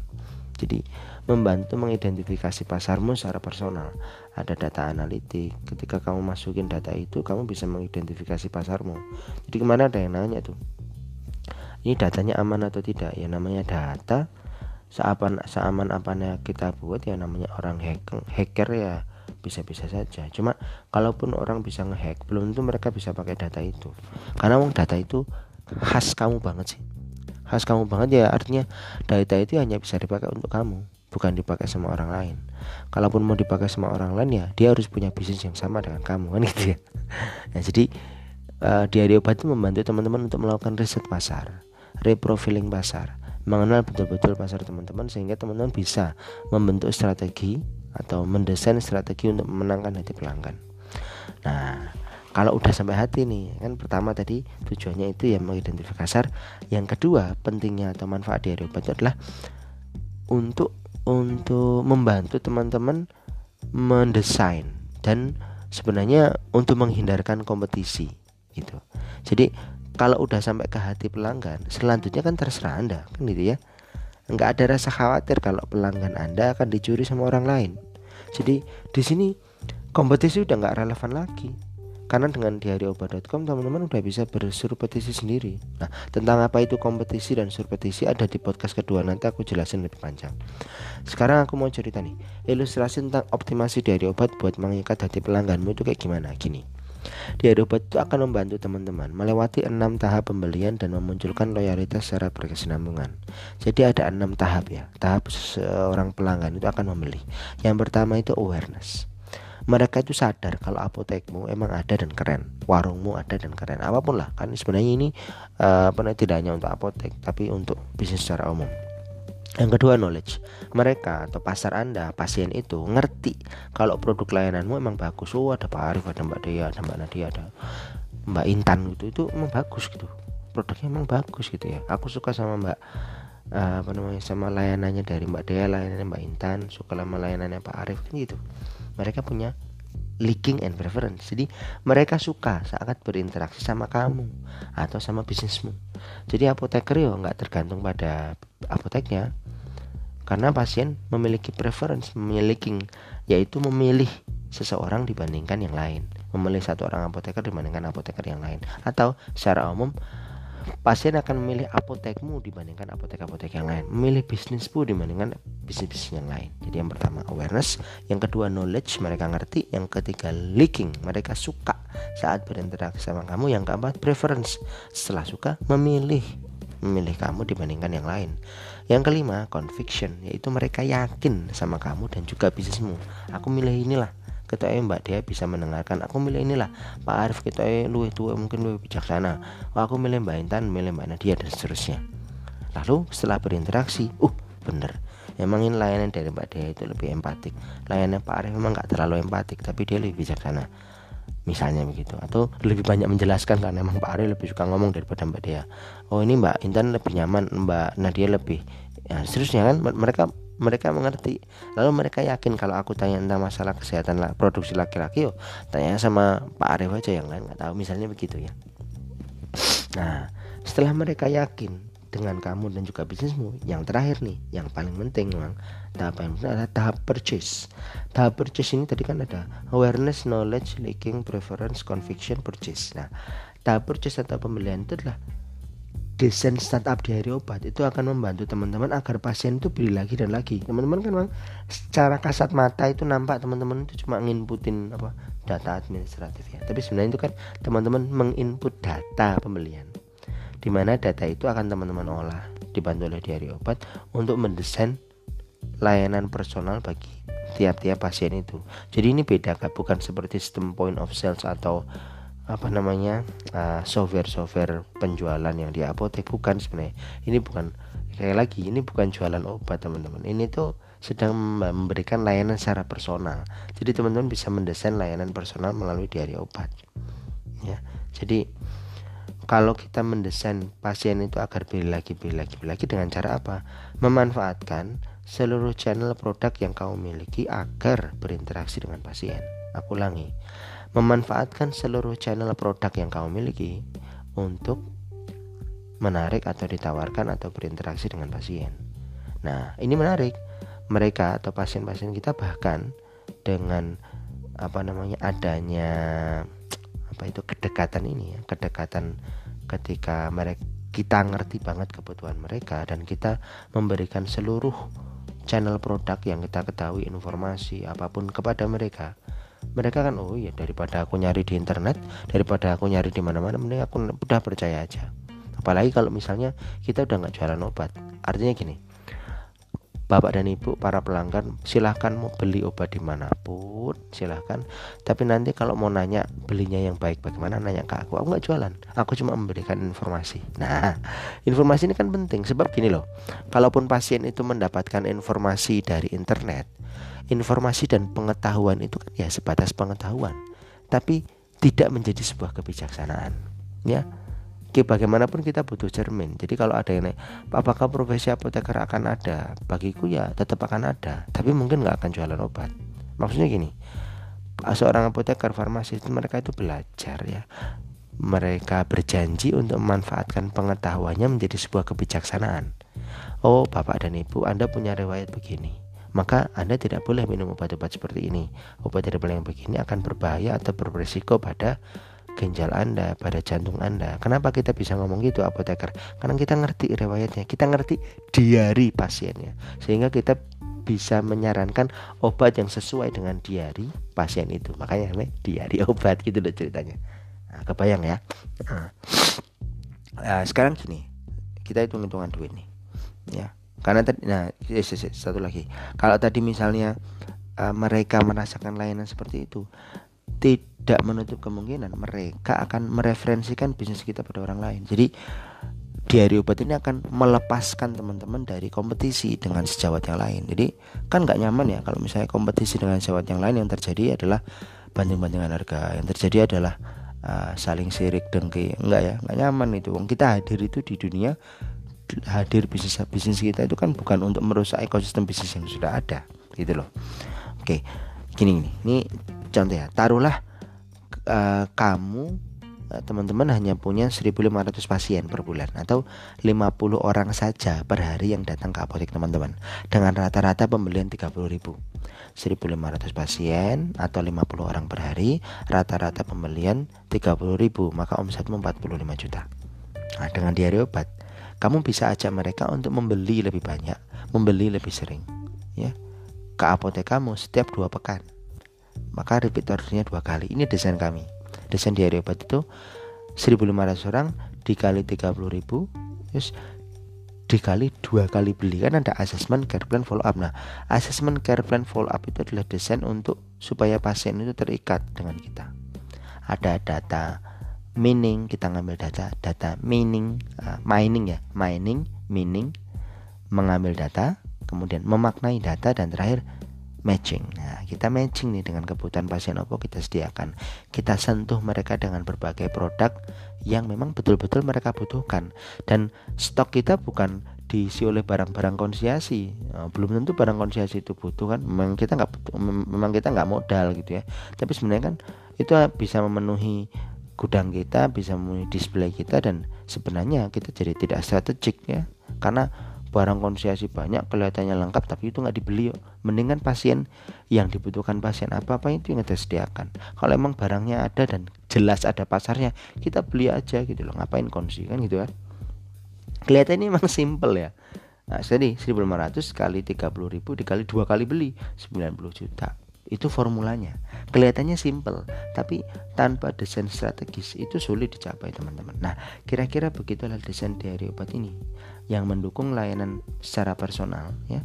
Jadi membantu mengidentifikasi pasarmu secara personal. Ada data analitik. Ketika kamu masukin data itu, kamu bisa mengidentifikasi pasarmu. Jadi kemana ada yang nanya tuh, ini datanya aman atau tidak? Ya namanya data. Seaman, seaman apanya kita buat, ya namanya orang hack, hacker ya bisa-bisa saja. Cuma kalaupun orang bisa ngehack, belum tentu mereka bisa pakai data itu. Karena wong data itu khas kamu banget sih. khas kamu banget ya, artinya data itu hanya bisa dipakai untuk kamu, bukan dipakai sama orang lain. Kalaupun mau dipakai sama orang lain, ya dia harus punya bisnis yang sama dengan kamu, kan gitu ya. Nah, jadi uh, diari obat itu membantu teman-teman untuk melakukan riset pasar, reprofiling pasar, mengenal betul-betul pasar teman-teman sehingga teman-teman bisa membentuk strategi atau mendesain strategi untuk memenangkan hati pelanggan. Nah, kalau udah sampai hati nih, kan pertama tadi tujuannya itu ya mengidentifikasi pasar. Yang kedua, pentingnya atau manfaat dari obat itu adalah untuk untuk membantu teman-teman mendesain dan sebenarnya untuk menghindarkan kompetisi gitu. Jadi kalau udah sampai ke hati pelanggan, selanjutnya kan terserah Anda, kan gitu ya. Enggak ada rasa khawatir kalau pelanggan Anda akan dicuri sama orang lain. Jadi di sini kompetisi udah enggak relevan lagi. Karena dengan diaryobat titik com teman-teman udah bisa bersurpetisi sendiri. Nah, tentang apa itu kompetisi dan surpetisi ada di podcast kedua, nanti aku jelasin lebih panjang. Sekarang aku mau cerita nih, ilustrasi tentang optimasi diari obat buat mengikat hati pelangganmu itu kayak gimana. Gini, diari obat itu akan membantu teman-teman melewati enam tahap pembelian dan memunculkan loyalitas secara berkesinambungan. Jadi ada enam tahap ya, tahap seorang pelanggan itu akan membeli. Yang pertama itu awareness. Mereka itu sadar kalau apotekmu emang ada dan keren, warungmu ada dan keren, apapun lah. Kan sebenarnya ini uh, tidak hanya untuk apotek, tapi untuk bisnis secara umum. Yang kedua, knowledge. Mereka atau pasar Anda, pasien itu ngerti kalau produk layananmu emang bagus. Oh, ada Pak Arif, ada Mbak Dea, ada Mbak Nadia, ada Mbak Intan gitu, itu emang bagus gitu. Produknya emang bagus gitu ya. Aku suka sama Mbak uh, apa namanya, sama layanannya dari Mbak Dea, layanannya Mbak Intan, suka sama layanannya Pak Arif gitu. Mereka punya liking and preference. Jadi mereka suka saat berinteraksi sama kamu atau sama bisnismu. Jadi apoteker yo gak tergantung pada apoteknya, karena pasien memiliki preference, memiliki liking, yaitu memilih seseorang dibandingkan yang lain, memilih satu orang apoteker dibandingkan apoteker yang lain. Atau secara umum, pasien akan memilih apotekmu dibandingkan apotek-apotek yang lain, memilih bisnismu dibandingkan bisnis-bisnis yang lain. Jadi yang pertama awareness, yang kedua knowledge, mereka ngerti, yang ketiga liking, mereka suka saat berinteraksi sama kamu, yang keempat preference, setelah suka memilih memilih kamu dibandingkan yang lain. Yang kelima conviction, yaitu mereka yakin sama kamu dan juga bisnismu. Aku milih inilah, ketua Mbak Dea bisa mendengarkan. Aku milih inilah Pak Arif, ketua luwih tua mungkin luwih bijaksana. Wah, aku milih Mbak Intan, milih Mbak Nadia dan seterusnya. Lalu setelah berinteraksi, uh bener, emang ini layanan dari Mbak Dea itu lebih empatik, layanan Pak Arif memang gak terlalu empatik tapi dia lebih bijaksana, misalnya begitu. Atau lebih banyak menjelaskan karena emang Pak Arif lebih suka ngomong daripada Mbak Dea. Oh, ini Mbak Intan lebih nyaman, Mbak Nadia lebih, ya seterusnya kan. Mereka Mereka mengerti. Lalu mereka yakin kalau aku tanya tentang masalah kesehatan produksi laki-laki, yo tanya sama Pak Arif aja, yang lain nggak tahu, misalnya begitu ya. Nah, setelah mereka yakin dengan kamu dan juga bisnismu. Yang terakhir nih, yang paling penting memang tahap yang penting adalah tahap purchase. Tahap purchase ini tadi kan ada awareness, knowledge, liking, preference, conviction, purchase. Nah, tahap purchase atau pembelian itu adalah desain startup di hari obat. Itu akan membantu teman-teman agar pasien itu beli lagi dan lagi. Teman-teman kan memang secara kasat mata itu nampak teman-teman itu cuma nginputin apa data administratif ya. Tapi sebenarnya itu kan teman-teman menginput data pembelian, di mana data itu akan teman-teman olah dibantu oleh di hari obat untuk mendesain layanan personal bagi tiap-tiap pasien itu. Jadi ini beda kan, bukan seperti sistem point of sales atau apa namanya uh, software-software penjualan yang di apotek. Bukan sebenarnya ini bukan, sekali lagi ini bukan jualan obat teman-teman, ini tuh sedang memberikan layanan secara personal. Jadi teman-teman bisa mendesain layanan personal melalui diari obat ya. Jadi kalau kita mendesain pasien itu agar beli lagi, beli lagi, beli lagi dengan cara apa? Memanfaatkan seluruh channel produk yang kamu miliki agar berinteraksi dengan pasien. Aku ulangi, memanfaatkan seluruh channel produk yang kamu miliki untuk menarik atau ditawarkan atau berinteraksi dengan pasien. Nah, ini menarik. Mereka atau pasien-pasien kita bahkan dengan apa namanya adanya apa itu kedekatan ini ya, kedekatan ketika mereka kita ngerti banget kebutuhan mereka dan kita memberikan seluruh channel produk yang kita ketahui informasi apapun kepada mereka. Mereka kan, oh iya, daripada aku nyari di internet, daripada aku nyari di mana-mana, mending aku udah percaya aja. Apalagi kalau misalnya kita udah nggak jualan obat. Artinya gini, bapak dan ibu para pelanggan silahkan mau beli obat dimanapun, silahkan. Tapi nanti kalau mau nanya belinya yang baik bagaimana, nanya ke aku. Aku nggak jualan, aku cuma memberikan informasi. Nah, informasi ini kan penting sebab gini loh, kalaupun pasien itu mendapatkan informasi dari internet, informasi dan pengetahuan itu kan ya sebatas pengetahuan, tapi tidak menjadi sebuah kebijaksanaan ya. Oke, bagaimanapun kita butuh cermin. Jadi kalau ada yang naik, apakah profesi apoteker akan ada? Bagiku ya tetap akan ada, tapi mungkin gak akan jualan obat. Maksudnya gini, seorang apoteker, farmasis, mereka itu belajar ya. Mereka berjanji untuk memanfaatkan pengetahuannya menjadi sebuah kebijaksanaan. Oh, bapak dan ibu, Anda punya riwayat begini, maka Anda tidak boleh minum obat-obat seperti ini. Obat herbal yang begini akan berbahaya atau berisiko pada ginjal Anda, pada jantung Anda. Kenapa kita bisa ngomong gitu apoteker? Karena kita ngerti riwayatnya, kita ngerti diari pasiennya, sehingga kita bisa menyarankan obat yang sesuai dengan diari pasien itu. Makanya namanya diari obat gitu loh ceritanya. Nah, kebayang ya. Nah, sekarang gini, kita hitung-hitungan duit nih ya. Karena tadi, nah satu lagi, kalau tadi misalnya uh, mereka merasakan layanan seperti itu, tidak menutup kemungkinan mereka akan mereferensikan bisnis kita pada orang lain. Jadi diari obat ini akan melepaskan teman-teman dari kompetisi dengan sejawat yang lain. Jadi kan gak nyaman ya kalau misalnya kompetisi dengan sejawat yang lain, yang terjadi adalah banding-bandingan harga, yang terjadi adalah uh, saling sirik dengki. Enggak ya, gak nyaman itu. Wong kita hadir itu di dunia, hadir bisnis-bisnis kita itu kan bukan untuk merusak ekosistem bisnis yang sudah ada gitu loh. Oke, gini gini, ini contoh ya, taruhlah uh, kamu uh, teman-teman hanya punya seribu lima ratus pasien per bulan atau lima puluh orang saja per hari yang datang ke apotek teman-teman, dengan rata-rata pembelian tiga puluh ribu. seribu lima ratus pasien atau lima puluh orang per hari, rata-rata pembelian tiga puluh ribu, maka omsetmu empat puluh lima juta. Nah, dengan diari obat kamu bisa ajak mereka untuk membeli lebih banyak, membeli lebih sering ya, ke apotek kamu setiap dua pekan. Maka repeat ordernya dua kali. Ini desain kami. Desain diari obat itu seribu lima ratus orang dikali tiga puluh ribu, terus dikali dua kali beli. Kan ada assessment, care plan, follow up. Nah, assessment, care plan, follow up itu adalah desain untuk supaya pasien itu terikat dengan kita. Ada data mining, kita ngambil data, data mining, uh, mining ya, mining, mining, mengambil data, kemudian memaknai data, dan terakhir matching. Nah, kita matching nih dengan kebutuhan pasien opo, kita sediakan. Kita sentuh mereka dengan berbagai produk yang memang betul-betul mereka butuhkan. Dan stok kita bukan diisi oleh barang-barang konsiasi. Belum tentu barang konsiasi itu butuh kan. Memang kita nggak, memang kita nggak modal gitu ya. Tapi sebenarnya kan itu bisa memenuhi gudang kita, bisa memenuhi display kita, dan sebenarnya kita jadi tidak strategik ya, karena barang konsumsi banyak, kelihatannya lengkap tapi itu nggak dibeli. Mendingan pasien yang dibutuhkan, pasien apa-apa itu yang disediakan. Kalau emang barangnya ada dan jelas ada pasarnya, kita beli aja gitu loh, ngapain konsumsi kan gitu kan. Kelihatan ini emang simple ya. Nah, jadi seribu lima ratus kali tiga puluh ribu dikali dua kali beli sembilan puluh juta. Itu formulanya. Kelihatannya simple, tapi tanpa desain strategis itu sulit dicapai, teman-teman. Nah, kira-kira begitulah desain diari obat ini yang mendukung layanan secara personal ya,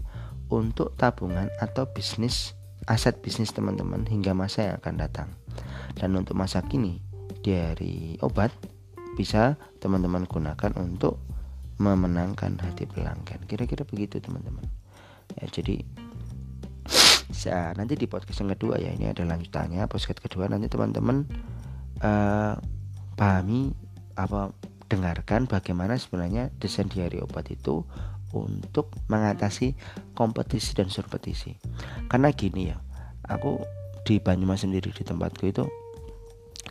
untuk tabungan atau bisnis, aset bisnis teman-teman hingga masa yang akan datang. Dan untuk masa kini, diari obat bisa teman-teman gunakan untuk memenangkan hati pelanggan. Kira-kira begitu, teman-teman. Ya, jadi Nah, nanti di podcast yang kedua ya, ini ada lanjutannya. Podcast kedua nanti teman-teman uh, pahami apa, dengarkan bagaimana sebenarnya desain diari obat itu untuk mengatasi kompetisi dan surpetisi. Karena gini ya, aku di Banyumas sendiri, di tempatku itu,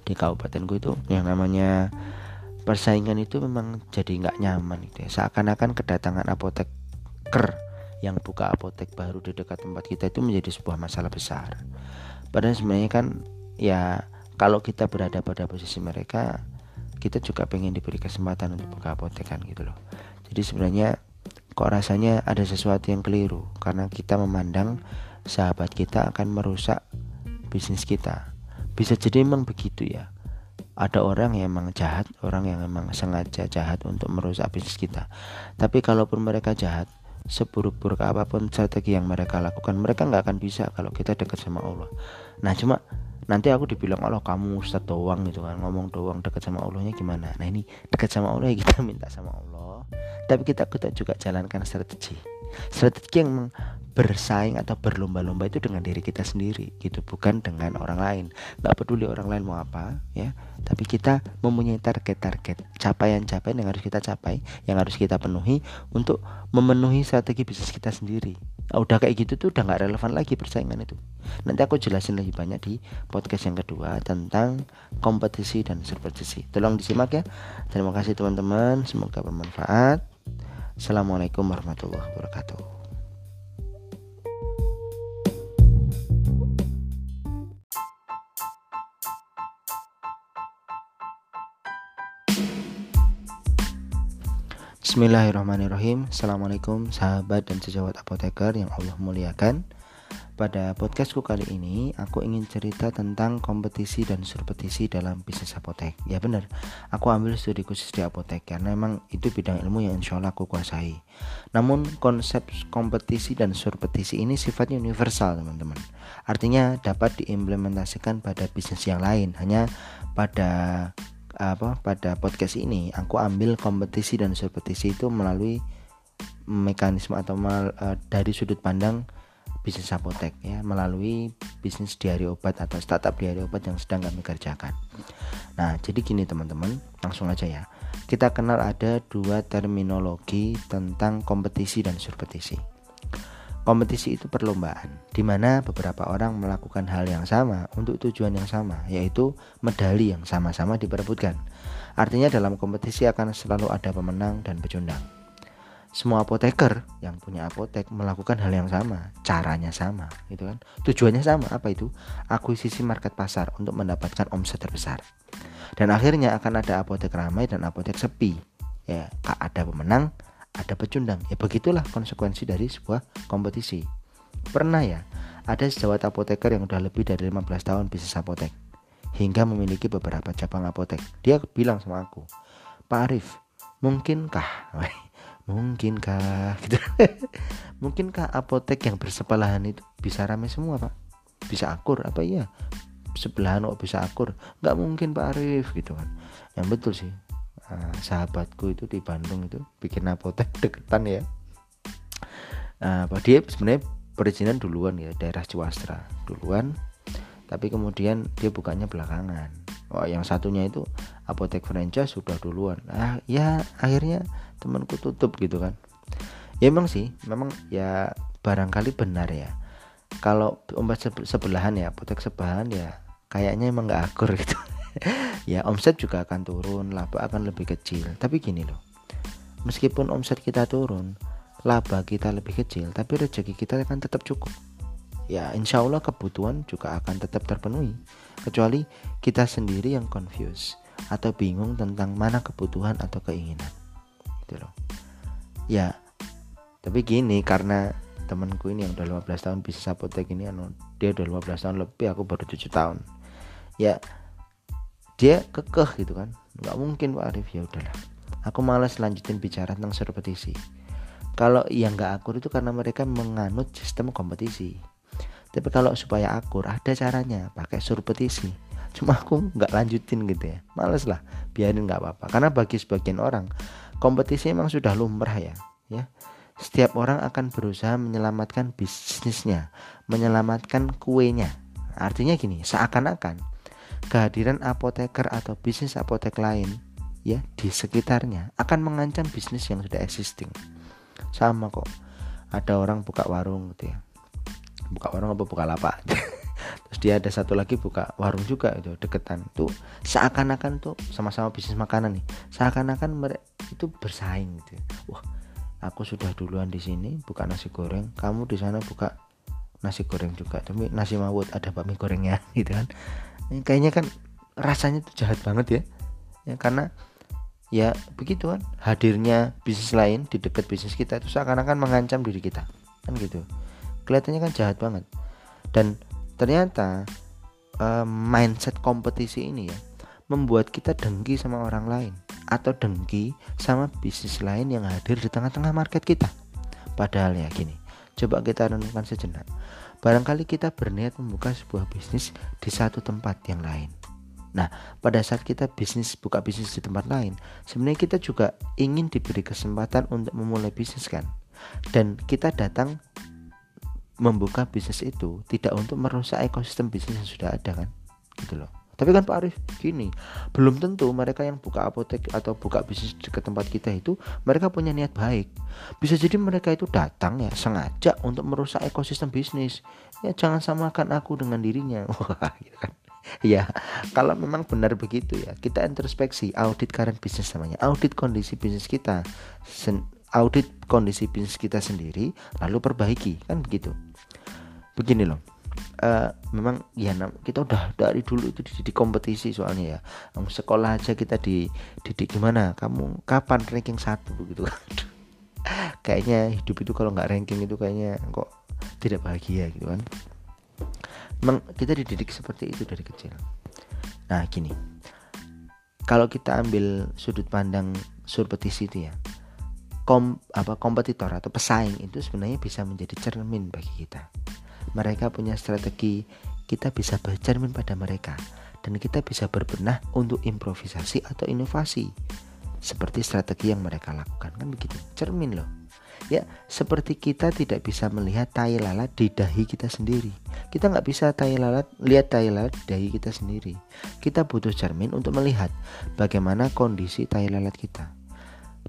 di kabupatenku itu, yang namanya persaingan itu memang jadi nggak nyaman gitu ya. Seakan-akan kedatangan apoteker yang buka apotek baru di dekat tempat kita itu menjadi sebuah masalah besar. Padahal sebenarnya kan ya, kalau kita berada pada posisi mereka, kita juga pengen diberi kesempatan untuk buka apotekan gitu loh. Jadi sebenarnya kok rasanya ada sesuatu yang keliru, karena kita memandang sahabat kita akan merusak bisnis kita. Bisa jadi memang begitu ya. Ada orang yang memang jahat, orang yang memang sengaja jahat untuk merusak bisnis kita. Tapi kalaupun mereka jahat, seburuk-buruk apapun strategi yang mereka lakukan, mereka gak akan bisa kalau kita dekat sama Allah. Nah cuma nanti aku dibilang, Allah kamu ustadz doang gitu kan, ngomong doang, dekat sama Allahnya gimana. Nah ini dekat sama Allah ya, kita minta sama Allah, tapi kita, kita juga jalankan strategi Strategi yang bersaing atau berlomba-lomba itu dengan diri kita sendiri gitu, bukan dengan orang lain. Gak peduli orang lain mau apa ya, tapi kita mempunyai target-target, capaian-capaian yang harus kita capai, yang harus kita penuhi untuk memenuhi strategi bisnis kita sendiri. Udah kayak gitu tuh udah gak relevan lagi persaingan itu. Nanti aku jelasin lebih banyak di podcast yang kedua tentang kompetisi dan surpetisi. Tolong disimak ya. Terima kasih teman-teman, semoga bermanfaat. Assalamualaikum warahmatullahi wabarakatuh. Bismillahirrahmanirrahim. Assalamualaikum sahabat dan sejawat apoteker yang Allah muliakan. Pada podcastku kali ini aku ingin cerita tentang kompetisi dan surpetisi dalam bisnis apotek. Ya benar, aku ambil studi khusus di apotek karena memang itu bidang ilmu yang insya Allah aku kuasai. Namun konsep kompetisi dan surpetisi ini sifatnya universal teman-teman. Artinya dapat diimplementasikan pada bisnis yang lain. Hanya pada apa pada podcast ini aku ambil kompetisi dan surpetisi itu melalui mekanisme atau mal, e, dari sudut pandang bisnis apotek ya, melalui bisnis diari obat atau startup diari obat yang sedang kami kerjakan. Nah jadi gini teman-teman, langsung aja ya, kita kenal ada dua terminologi tentang kompetisi dan surpetisi. Kompetisi itu perlombaan di mana beberapa orang melakukan hal yang sama untuk tujuan yang sama, yaitu medali yang sama-sama diperebutkan. Artinya dalam kompetisi akan selalu ada pemenang dan pecundang. Semua apoteker yang punya apotek melakukan hal yang sama, caranya sama, gitu kan? Tujuannya sama, apa itu? Akuisisi market pasar untuk mendapatkan omset terbesar. Dan akhirnya akan ada apotek ramai dan apotek sepi. Ya, ada pemenang, ada pecundang. Ya begitulah konsekuensi dari sebuah kompetisi. Pernah ya, ada sejawat apoteker yang udah lebih dari lima belas tahun bisnis apotek hingga memiliki beberapa cabang apotek. Dia bilang sama aku, Pak Arif, mungkinkah Mungkinkah gitu. Mungkinkah apotek yang bersebelahan itu bisa ramai semua Pak? Bisa akur apa iya? Sebelahan kok bisa akur? Gak mungkin Pak Arif gitu kan. Yang betul sih, Uh, sahabatku itu di Bandung itu bikin apotek deketan ya. Uh, dia sebenarnya perizinan duluan ya, daerah Ciwastra duluan. Tapi kemudian dia bukanya belakangan. Oh, yang satunya itu apotek franchise sudah duluan. Ah ya akhirnya temanku tutup gitu kan. Ya memang sih, memang ya barangkali benar ya. Kalau omset sebelahan ya, apotek sebelahan ya kayaknya emang nggak akur gitu. ya omset juga akan turun, laba akan lebih kecil. Tapi gini loh, meskipun omset kita turun, laba kita lebih kecil, tapi rezeki kita akan tetap cukup. Ya insya Allah kebutuhan juga akan tetap terpenuhi, kecuali kita sendiri yang confused atau bingung tentang mana kebutuhan atau keinginan, gitu loh. Ya tapi gini, karena temanku ini yang udah lima belas tahun bisnis apotek ini, dia udah lima belas tahun lebih, aku baru tujuh tahun. Ya dia kekeh gitu kan, nggak mungkin Pak Arif, ya udahlah aku malas lanjutin bicara tentang kompetisi. Kalau yang nggak akur itu karena mereka menganut sistem kompetisi. Tapi kalau supaya akur ada caranya, pakai surpetisi. Cuma aku nggak lanjutin gitu ya, males lah, biarin nggak apa-apa. Karena bagi sebagian orang kompetisi memang sudah lumrah ya, ya. Setiap orang akan berusaha menyelamatkan bisnisnya, menyelamatkan kuenya. Artinya gini, seakan-akan kehadiran apoteker atau bisnis apotek lain ya di sekitarnya akan mengancam bisnis yang sudah existing. Sama kok, ada orang buka warung gitu ya, buka warung apa buka lapak terus dia ada satu lagi buka warung juga itu deketan, tuh seakan-akan tuh sama-sama bisnis makanan nih, seakan-akan mereka itu bersaing gitu. Wah, aku sudah duluan di sini buka nasi goreng, kamu di sana buka nasi goreng juga, tapi nasi mawut ada bakmi gorengnya gitu kan. Kayaknya kan rasanya tuh jahat banget ya, ya karena ya begitu kan, hadirnya bisnis lain di dekat bisnis kita itu seakan-akan mengancam diri kita kan gitu. Kelihatannya kan jahat banget. Dan ternyata uh, mindset kompetisi ini ya membuat kita dengki sama orang lain atau dengki sama bisnis lain yang hadir di tengah-tengah market kita. Padahal ya gini, coba kita renungkan sejenak. Barangkali kita berniat membuka sebuah bisnis di satu tempat yang lain. Nah, pada saat kita bisnis buka bisnis di tempat lain, sebenarnya kita juga ingin diberi kesempatan untuk memulai bisnis kan. Dan kita datang membuka bisnis itu tidak untuk merusak ekosistem bisnis yang sudah ada kan, gitu loh. Tapi kan Pak Arif gini, belum tentu mereka yang buka apotek atau buka bisnis ke tempat kita itu mereka punya niat baik. Bisa jadi mereka itu datang ya sengaja untuk merusak ekosistem bisnis. Ya jangan samakan aku dengan dirinya. Wah, gitu kan. Ya kalau memang benar begitu ya, kita introspeksi, audit current business namanya, audit kondisi bisnis kita. Sen- audit kondisi bisnis kita sendiri lalu perbaiki kan begitu. Begini loh, uh, memang ya kita udah dari dulu itu dididik kompetisi soalnya ya. Sekolah aja kita dididik gimana, kamu kapan ranking satu begitu kan. Kayaknya hidup itu kalau nggak ranking itu kayaknya kok tidak bahagia gitu kan. Memang kita dididik seperti itu dari kecil. Nah gini, kalau kita ambil sudut pandang surpetisi itu ya, Kom, apa, kompetitor atau pesaing itu sebenarnya bisa menjadi cermin bagi kita. Mereka punya strategi, kita bisa bercermin pada mereka, dan kita bisa berbenah untuk improvisasi atau inovasi seperti strategi yang mereka lakukan kan begitu. Cermin loh. Ya seperti kita tidak bisa melihat tai lalat di dahi kita sendiri, kita nggak bisa tai lalat lihat tai lalat di dahi kita sendiri. Kita butuh cermin untuk melihat bagaimana kondisi tai lalat kita.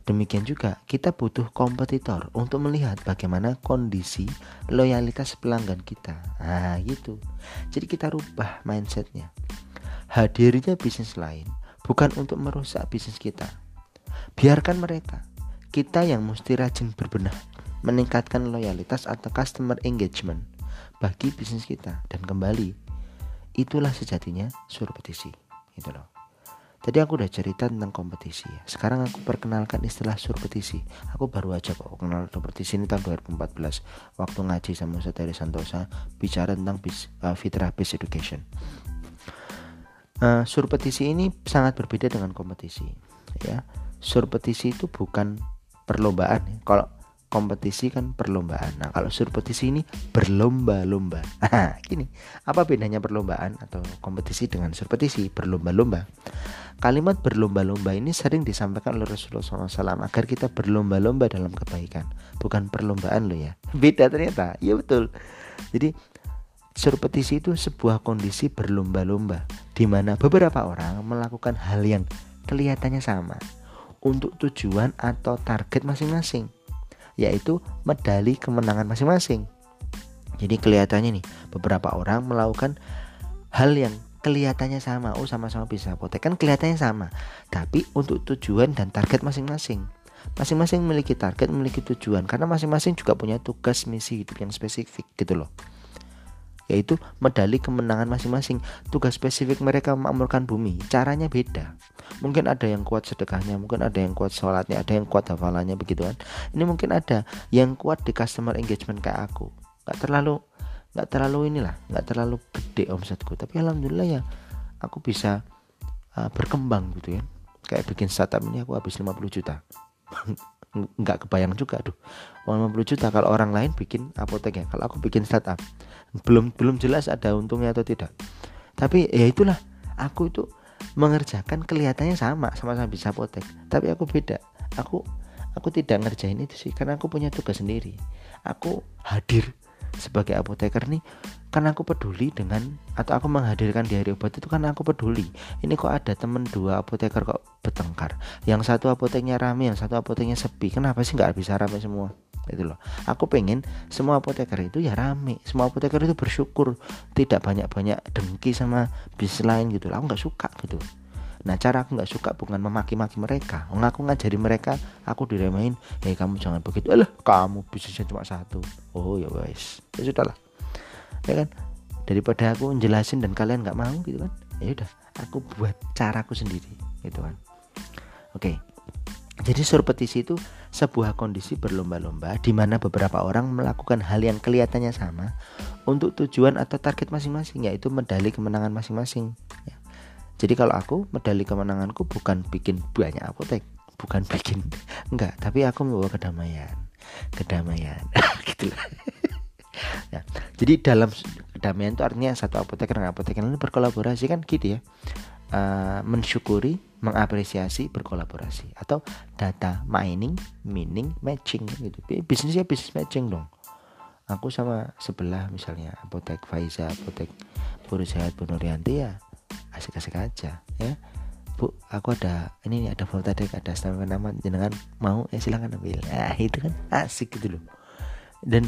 Demikian juga kita butuh kompetitor untuk melihat bagaimana kondisi loyalitas pelanggan kita. Nah gitu. Jadi kita rubah mindsetnya. Hadirnya bisnis lain bukan untuk merusak bisnis kita. Biarkan mereka. Kita yang mesti rajin berbenah, meningkatkan loyalitas atau customer engagement bagi bisnis kita. Dan kembali, itulah sejatinya surpetisi. Gitu loh. Tadi aku udah cerita tentang kompetisi ya. Sekarang aku perkenalkan istilah surpetisi. Aku baru aja kok kenal surpetisi ini tahun dua ribu empat belas waktu ngaji sama Ustaz Heri Santosa bicara tentang bis, uh, fitrah based education. Uh, surpetisi ini sangat berbeda dengan kompetisi ya. Surpetisi itu bukan perlombaan ya. Kalau kompetisi kan perlombaan. Nah, kalau surpetisi ini berlomba-lomba. Nah, gini, apa bedanya perlombaan atau kompetisi dengan surpetisi berlomba-lomba? Kalimat berlomba-lomba ini sering disampaikan oleh Rasulullah shallallahu alaihi wasallam agar kita berlomba-lomba dalam kebaikan, bukan perlombaan lo ya. Beda ternyata, ya betul. Jadi surpetisi itu sebuah kondisi berlomba-lomba di mana beberapa orang melakukan hal yang kelihatannya sama untuk tujuan atau target masing-masing, yaitu medali kemenangan masing-masing. Jadi kelihatannya nih beberapa orang melakukan hal yang kelihatannya sama, oh sama-sama bisa apotek, kan kelihatannya sama, tapi untuk tujuan dan target masing-masing. Masing-masing memiliki target, memiliki tujuan, karena masing-masing juga punya tugas misi hidup yang spesifik gitu loh. Yaitu medali kemenangan masing-masing. Tugas spesifik mereka memakmurkan bumi, caranya beda. Mungkin ada yang kuat sedekahnya, mungkin ada yang kuat sholatnya, ada yang kuat hafalannya begitu kan. Ini mungkin ada yang kuat di customer engagement kayak aku. Gak terlalu, gak terlalu inilah, gak terlalu gede omsetku. Tapi alhamdulillah ya aku bisa uh, berkembang gitu ya. Kayak bikin startup ini aku habis lima puluh juta. Nggak kebayang juga, aduh, uang lima puluh juta kalau orang lain bikin apotek ya, kalau aku bikin startup belum belum jelas ada untungnya atau tidak. Tapi ya itulah, aku itu mengerjakan kelihatannya sama, sama-sama bisa apotek, tapi aku beda. Aku aku tidak ngerjain itu sih, karena aku punya tugas sendiri. Aku hadir sebagai apoteker nih karena aku peduli dengan, atau aku menghadirkan diari obat itu karena aku peduli. Ini kok ada temen dua apoteker kok bertengkar, yang satu apoteknya rame, yang satu apoteknya sepi, kenapa sih gak bisa rame semua itu loh. Aku pengen semua apoteker itu ya rame, semua apoteker itu bersyukur, tidak banyak-banyak dengki sama bisnis lain gitu loh. Aku gak suka gitu. Nah cara aku gak suka bukan memaki-maki mereka. Aku ngajari mereka, aku diremain, hei kamu jangan begitu, alah kamu bisnisnya cuma satu. Oh ya wes, ya sudah lah, ya kan, daripada aku menjelasin dan kalian gak mau gitu kan, ya udah aku buat caraku sendiri gitu kan. Oke, jadi surpetisi itu sebuah kondisi berlomba-lomba di mana beberapa orang melakukan hal yang kelihatannya sama untuk tujuan atau target masing-masing, yaitu medali kemenangan masing-masing ya. Jadi kalau aku, medali kemenanganku bukan bikin banyak apotek, bukan bikin enggak, tapi aku membawa kedamaian, kedamaian, gitulah. Ya, jadi dalam kedamaian itu artinya satu apotek dengan apotek yang lain berkolaborasi kan gitu ya, uh, mensyukuri, mengapresiasi, berkolaborasi, atau data mining, mining, matching gitu. Bisnisnya bisnis matching dong. Aku sama sebelah misalnya apotek Faiza, apotek Prusia, Bonorianti ya. Asik-asik aja ya bu, aku ada ini nih, ada voltadik, ada stamina nama jenengan mau ya silakan ambil. Nah itu kan asik gitu loh. Dan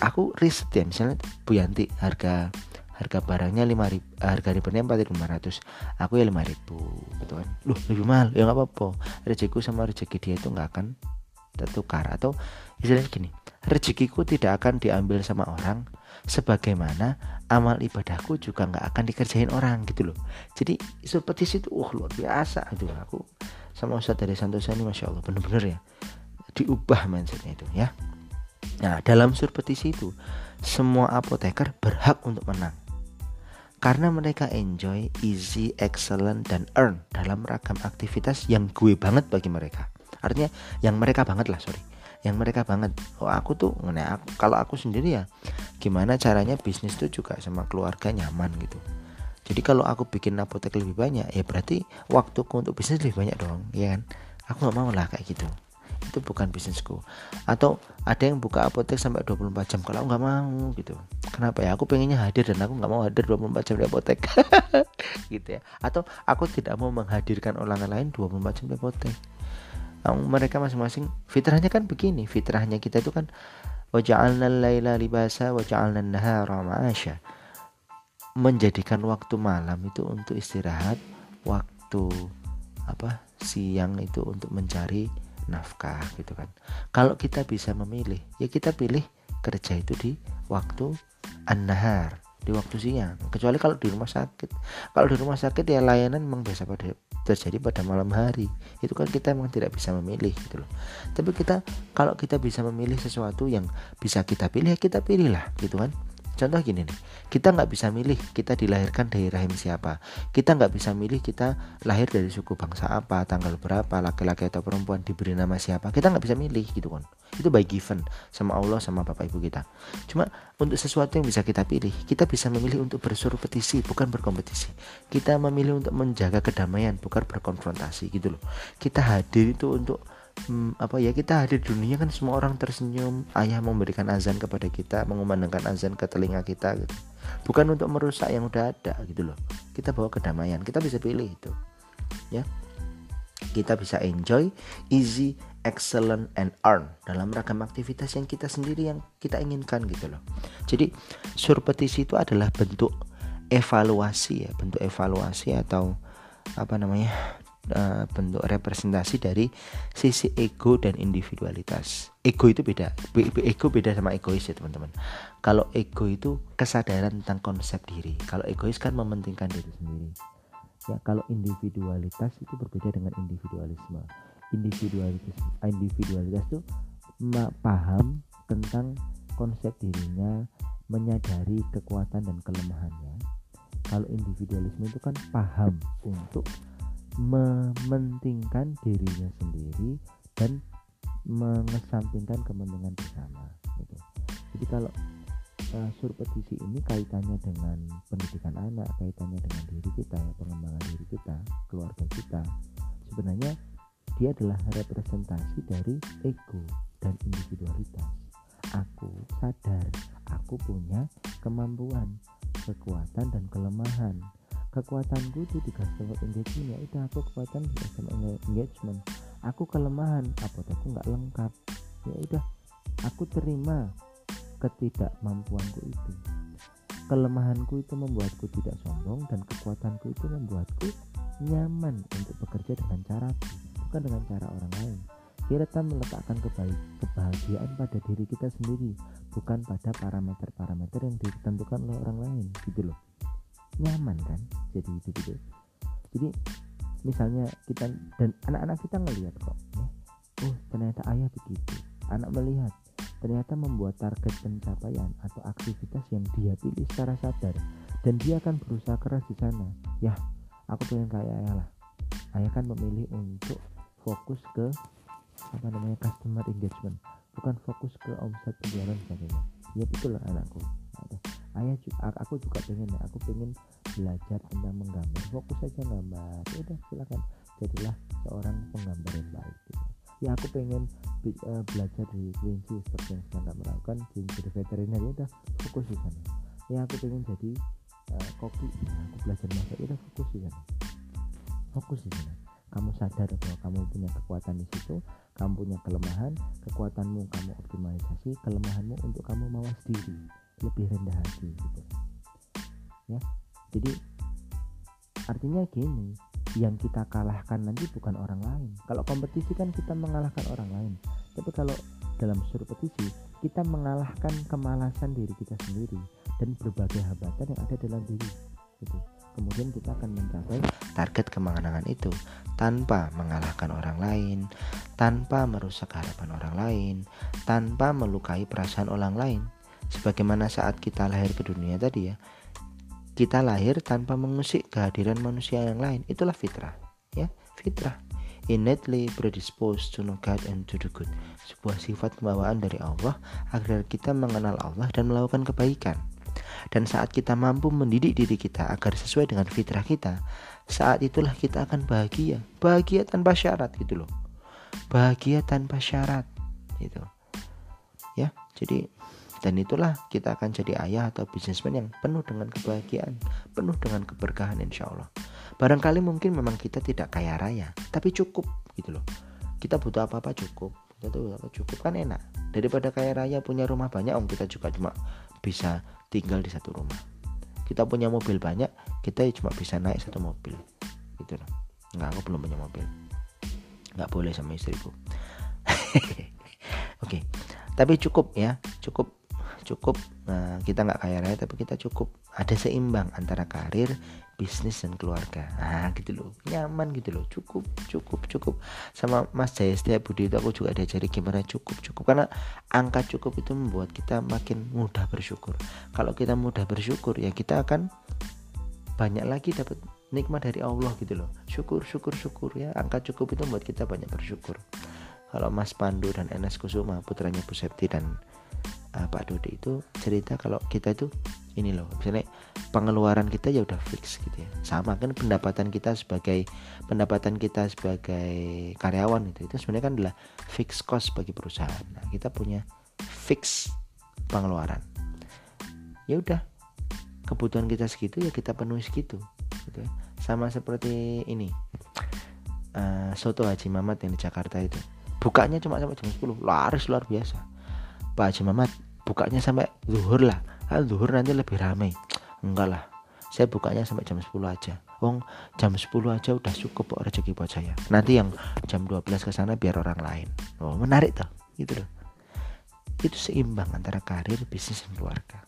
aku riset ya, misalnya Bu Yanti harga harga barangnya lima ribu, harga ribunya empat ribu lima ratus, aku ya lima ribu gitu kan. Loh lebih mahal ya nggak apa-apa, rezekiku sama rezeki dia itu nggak akan tertukar, atau istilahnya gini, rezekiku tidak akan diambil sama orang sebagaimana amal ibadahku juga nggak akan dikerjain orang gitu loh. Jadi surpetisi itu wah luar biasa itu. Aku sama Ustaz dari Santosa ini masya Allah bener-bener ya diubah mindsetnya itu ya. Nah dalam surpetisi itu semua apoteker berhak untuk menang karena mereka enjoy, easy, excellent, dan earn dalam ragam aktivitas yang gue banget bagi mereka. Artinya yang mereka banget lah sorry yang mereka banget. Oh aku tuh, nah aku, kalau aku sendiri ya gimana caranya bisnis tuh juga sama keluarga nyaman gitu. Jadi kalau aku bikin apotek lebih banyak ya berarti waktuku untuk bisnis lebih banyak dong ya kan. Aku gak mau lah kayak gitu, itu bukan bisnisku. Atau ada yang buka apotek sampai dua puluh empat jam, kalau aku gak mau gitu. Kenapa ya, aku pengennya hadir dan aku gak mau hadir dua puluh empat jam di apotek gitu ya. Atau aku tidak mau menghadirkan orang lain dua puluh empat jam di apotek. Mereka masing-masing fitrahnya kan begini. Fitrahnya kita itu kan waja'alna al-laila libasa waja'alna an-nahara ma'asya, menjadikan waktu malam itu untuk istirahat, waktu apa siang itu untuk mencari nafkah gitu kan. Kalau kita bisa memilih ya kita pilih kerja itu di waktu an-nahar, di waktu siang. Kecuali kalau di rumah sakit. Kalau di rumah sakit ya layanan memang biasa pada terjadi pada malam hari. Itu kan kita memang tidak bisa memilih gitu loh. Tapi kita kalau kita bisa memilih sesuatu yang bisa kita pilih, kita pilihlah gitu kan. Contoh gini nih, kita nggak bisa milih kita dilahirkan dari rahim siapa, kita nggak bisa milih kita lahir dari suku bangsa apa, tanggal berapa, laki-laki atau perempuan, diberi nama siapa, kita nggak bisa milih gitu kan. Itu by given sama Allah sama Bapak Ibu kita. Cuma untuk sesuatu yang bisa kita pilih, kita bisa memilih untuk bersurpetisi bukan berkompetisi. Kita memilih untuk menjaga kedamaian bukan berkonfrontasi gitu loh. Kita hadir itu untuk Hmm, apa ya kita hadir dunia kan semua orang tersenyum, ayah memberikan azan kepada kita, mengumandangkan azan ke telinga kita gitu. Bukan untuk merusak yang udah ada gitu loh. Kita bawa kedamaian, kita bisa pilih itu ya. Kita bisa enjoy, easy, excellent, and earn dalam ragam aktivitas yang kita sendiri yang kita inginkan gitu loh. Jadi surpetisi itu adalah bentuk evaluasi ya, bentuk evaluasi atau apa namanya uh, bentuk representasi dari sisi ego dan individualitas. Ego itu beda, ego beda sama egois ya teman-teman. Kalau ego itu kesadaran tentang konsep diri, kalau egois kan mementingkan diri sendiri. Ya, kalau individualitas itu berbeda dengan individualisme. Individualitas, individualitas itu paham tentang konsep dirinya, menyadari kekuatan dan kelemahannya. Kalau individualisme itu kan paham untuk mementingkan dirinya sendiri dan mengesampingkan kepentingan bersama. Gitu. Jadi kalau Uh, surpetisi ini kaitannya dengan pendidikan anak, kaitannya dengan diri kita, pengembangan diri kita, keluarga kita. Sebenarnya dia adalah representasi dari ego dan individualitas. Aku sadar, aku punya kemampuan, kekuatan dan kelemahan. Kekuatanku itu di customer engagement, ya udah aku kekuatan di customer engagement. Aku kelemahan, apotekku nggak lengkap, ya udah aku terima ketidakmampuanku itu. Kelemahanku itu membuatku tidak sombong dan kekuatanku itu membuatku nyaman untuk bekerja dengan caraku, bukan dengan cara orang lain. Kita meletakkan kebahagiaan pada diri kita sendiri, bukan pada parameter-parameter yang ditentukan oleh orang lain, gitu loh. Nyaman kan? Jadi itu gitu. Jadi misalnya kita dan anak-anak kita ngelihat kok, ya. Oh, ternyata ayah begitu. Anak melihat ternyata membuat target pencapaian atau aktivitas yang dia pilih secara sadar dan dia akan berusaha keras di sana. Yah, aku pengen kayak ayah lah. Ayah kan memilih untuk fokus ke apa namanya customer engagement, bukan fokus ke omset penjualan sebagainya. Ya betul lah anakku. Ayah juga, aku juga pengen ya. Aku pengen belajar tentang menggambar. Fokus aja gambar. Udah silakan, jadilah seorang penggambar yang baik. Gitu. Ya aku pengen be, uh, belajar di kelinci seperti yang sedang kamu lakukan, jadi veteriner, ya udah fokus di sana. Ya aku pengen jadi uh, koki, ya aku belajar masak, ya udah fokus di sana. Fokus di sana. Kamu sadar bahwa kamu punya kekuatan di situ, kamu punya kelemahan, kekuatanmu kamu optimalisasi, kelemahanmu untuk kamu mawas diri, lebih rendah hati gitu. Ya, jadi artinya gini. Yang kita kalahkan nanti bukan orang lain. Kalau kompetisi kan kita mengalahkan orang lain, tapi kalau dalam surpetisi kita mengalahkan kemalasan diri kita sendiri dan berbagai hambatan yang ada dalam diri gitu. Kemudian kita akan mencapai target kemenangan itu tanpa mengalahkan orang lain, tanpa merusak harapan orang lain, tanpa melukai perasaan orang lain. Sebagaimana saat kita lahir ke dunia tadi ya, kita lahir tanpa mengusik kehadiran manusia yang lain. Itulah fitrah, ya, fitrah. Innately predisposed to know God and to do good. Sebuah sifat pembawaan dari Allah agar kita mengenal Allah dan melakukan kebaikan. Dan saat kita mampu mendidik diri kita agar sesuai dengan fitrah kita, saat itulah kita akan bahagia. Bahagia tanpa syarat gitu loh. Bahagia tanpa syarat gitu. Ya, jadi dan itulah kita akan jadi ayah atau businessman yang penuh dengan kebahagiaan, penuh dengan keberkahan insya Allah. Barangkali mungkin memang kita tidak kaya raya, tapi cukup gitu loh. Kita butuh apa-apa cukup, kita butuh apa cukup kan enak. Daripada kaya raya punya rumah banyak, om kita juga cuma bisa tinggal di satu rumah. Kita punya mobil banyak, kita cuma bisa naik satu mobil gitu loh. Enggak, aku belum punya mobil. Enggak boleh sama istriku. Oke, okay. Tapi cukup ya, cukup. Cukup, nah, kita gak kaya raya tapi kita cukup. Ada seimbang antara karir, bisnis dan keluarga. Nah gitu loh, nyaman gitu loh. Cukup, cukup, cukup. Sama Mas James Budi itu aku juga diajari gimana cukup, cukup. Karena angka cukup itu membuat kita makin mudah bersyukur. Kalau kita mudah bersyukur ya kita akan banyak lagi dapat nikmat dari Allah gitu loh. Syukur, syukur, syukur ya. Angka cukup itu membuat kita banyak bersyukur. Kalau Mas Pandu dan Enes Kusuma, putranya Bu Septi dan Uh, Pak Dodi itu cerita kalau kita itu ini loh, misalnya pengeluaran kita ya udah fix gitu ya, sama kan pendapatan kita sebagai pendapatan kita sebagai karyawan itu itu sebenarnya kan adalah fixed cost bagi perusahaan. Nah, kita punya fix pengeluaran, ya udah kebutuhan kita segitu ya kita penuhi segitu gitu ya. Sama seperti ini uh, soto Haji Mamat yang di Jakarta itu bukanya cuma sampai jam sepuluh, laris luar biasa. Pak Haji Mamat bukanya sampai zuhur lah. Kan zuhur nanti lebih ramai. Enggak lah. saya bukanya sampai jam sepuluh aja. Wong jam sepuluh aja udah cukup kok rezeki buat saya. Nanti yang jam dua belas ke sana biar orang lain. Oh, menarik tuh, gitu loh. Itu seimbang antara karir, bisnis dan keluarga.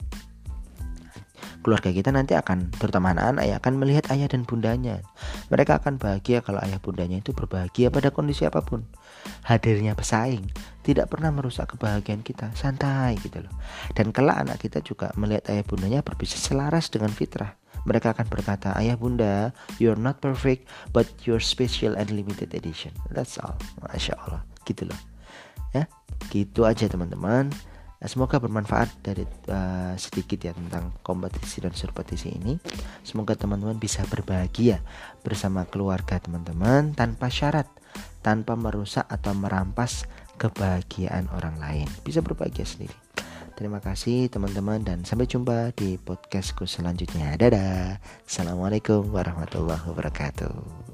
Keluarga kita nanti akan, terutama anak-anak ya, akan melihat ayah dan bundanya. Mereka akan bahagia kalau ayah bundanya itu berbahagia pada kondisi apapun. Hadirnya pesaing tidak pernah merusak kebahagiaan kita, santai gitu loh. Dan kelak anak kita juga melihat ayah bundanya berbisnis selaras dengan fitrah. Mereka akan berkata, ayah bunda, you're not perfect, but you're special and limited edition. That's all, Masya Allah, gitu loh. Ya, gitu aja teman-teman. Semoga bermanfaat dari uh, sedikit ya tentang kompetisi dan surpetisi ini. Semoga teman-teman bisa berbahagia bersama keluarga teman-teman tanpa syarat, tanpa merusak atau merampas kebahagiaan orang lain. Bisa berbahagia sendiri. Terima kasih teman-teman dan sampai jumpa di podcastku selanjutnya. Dadah. Assalamualaikum warahmatullahi wabarakatuh.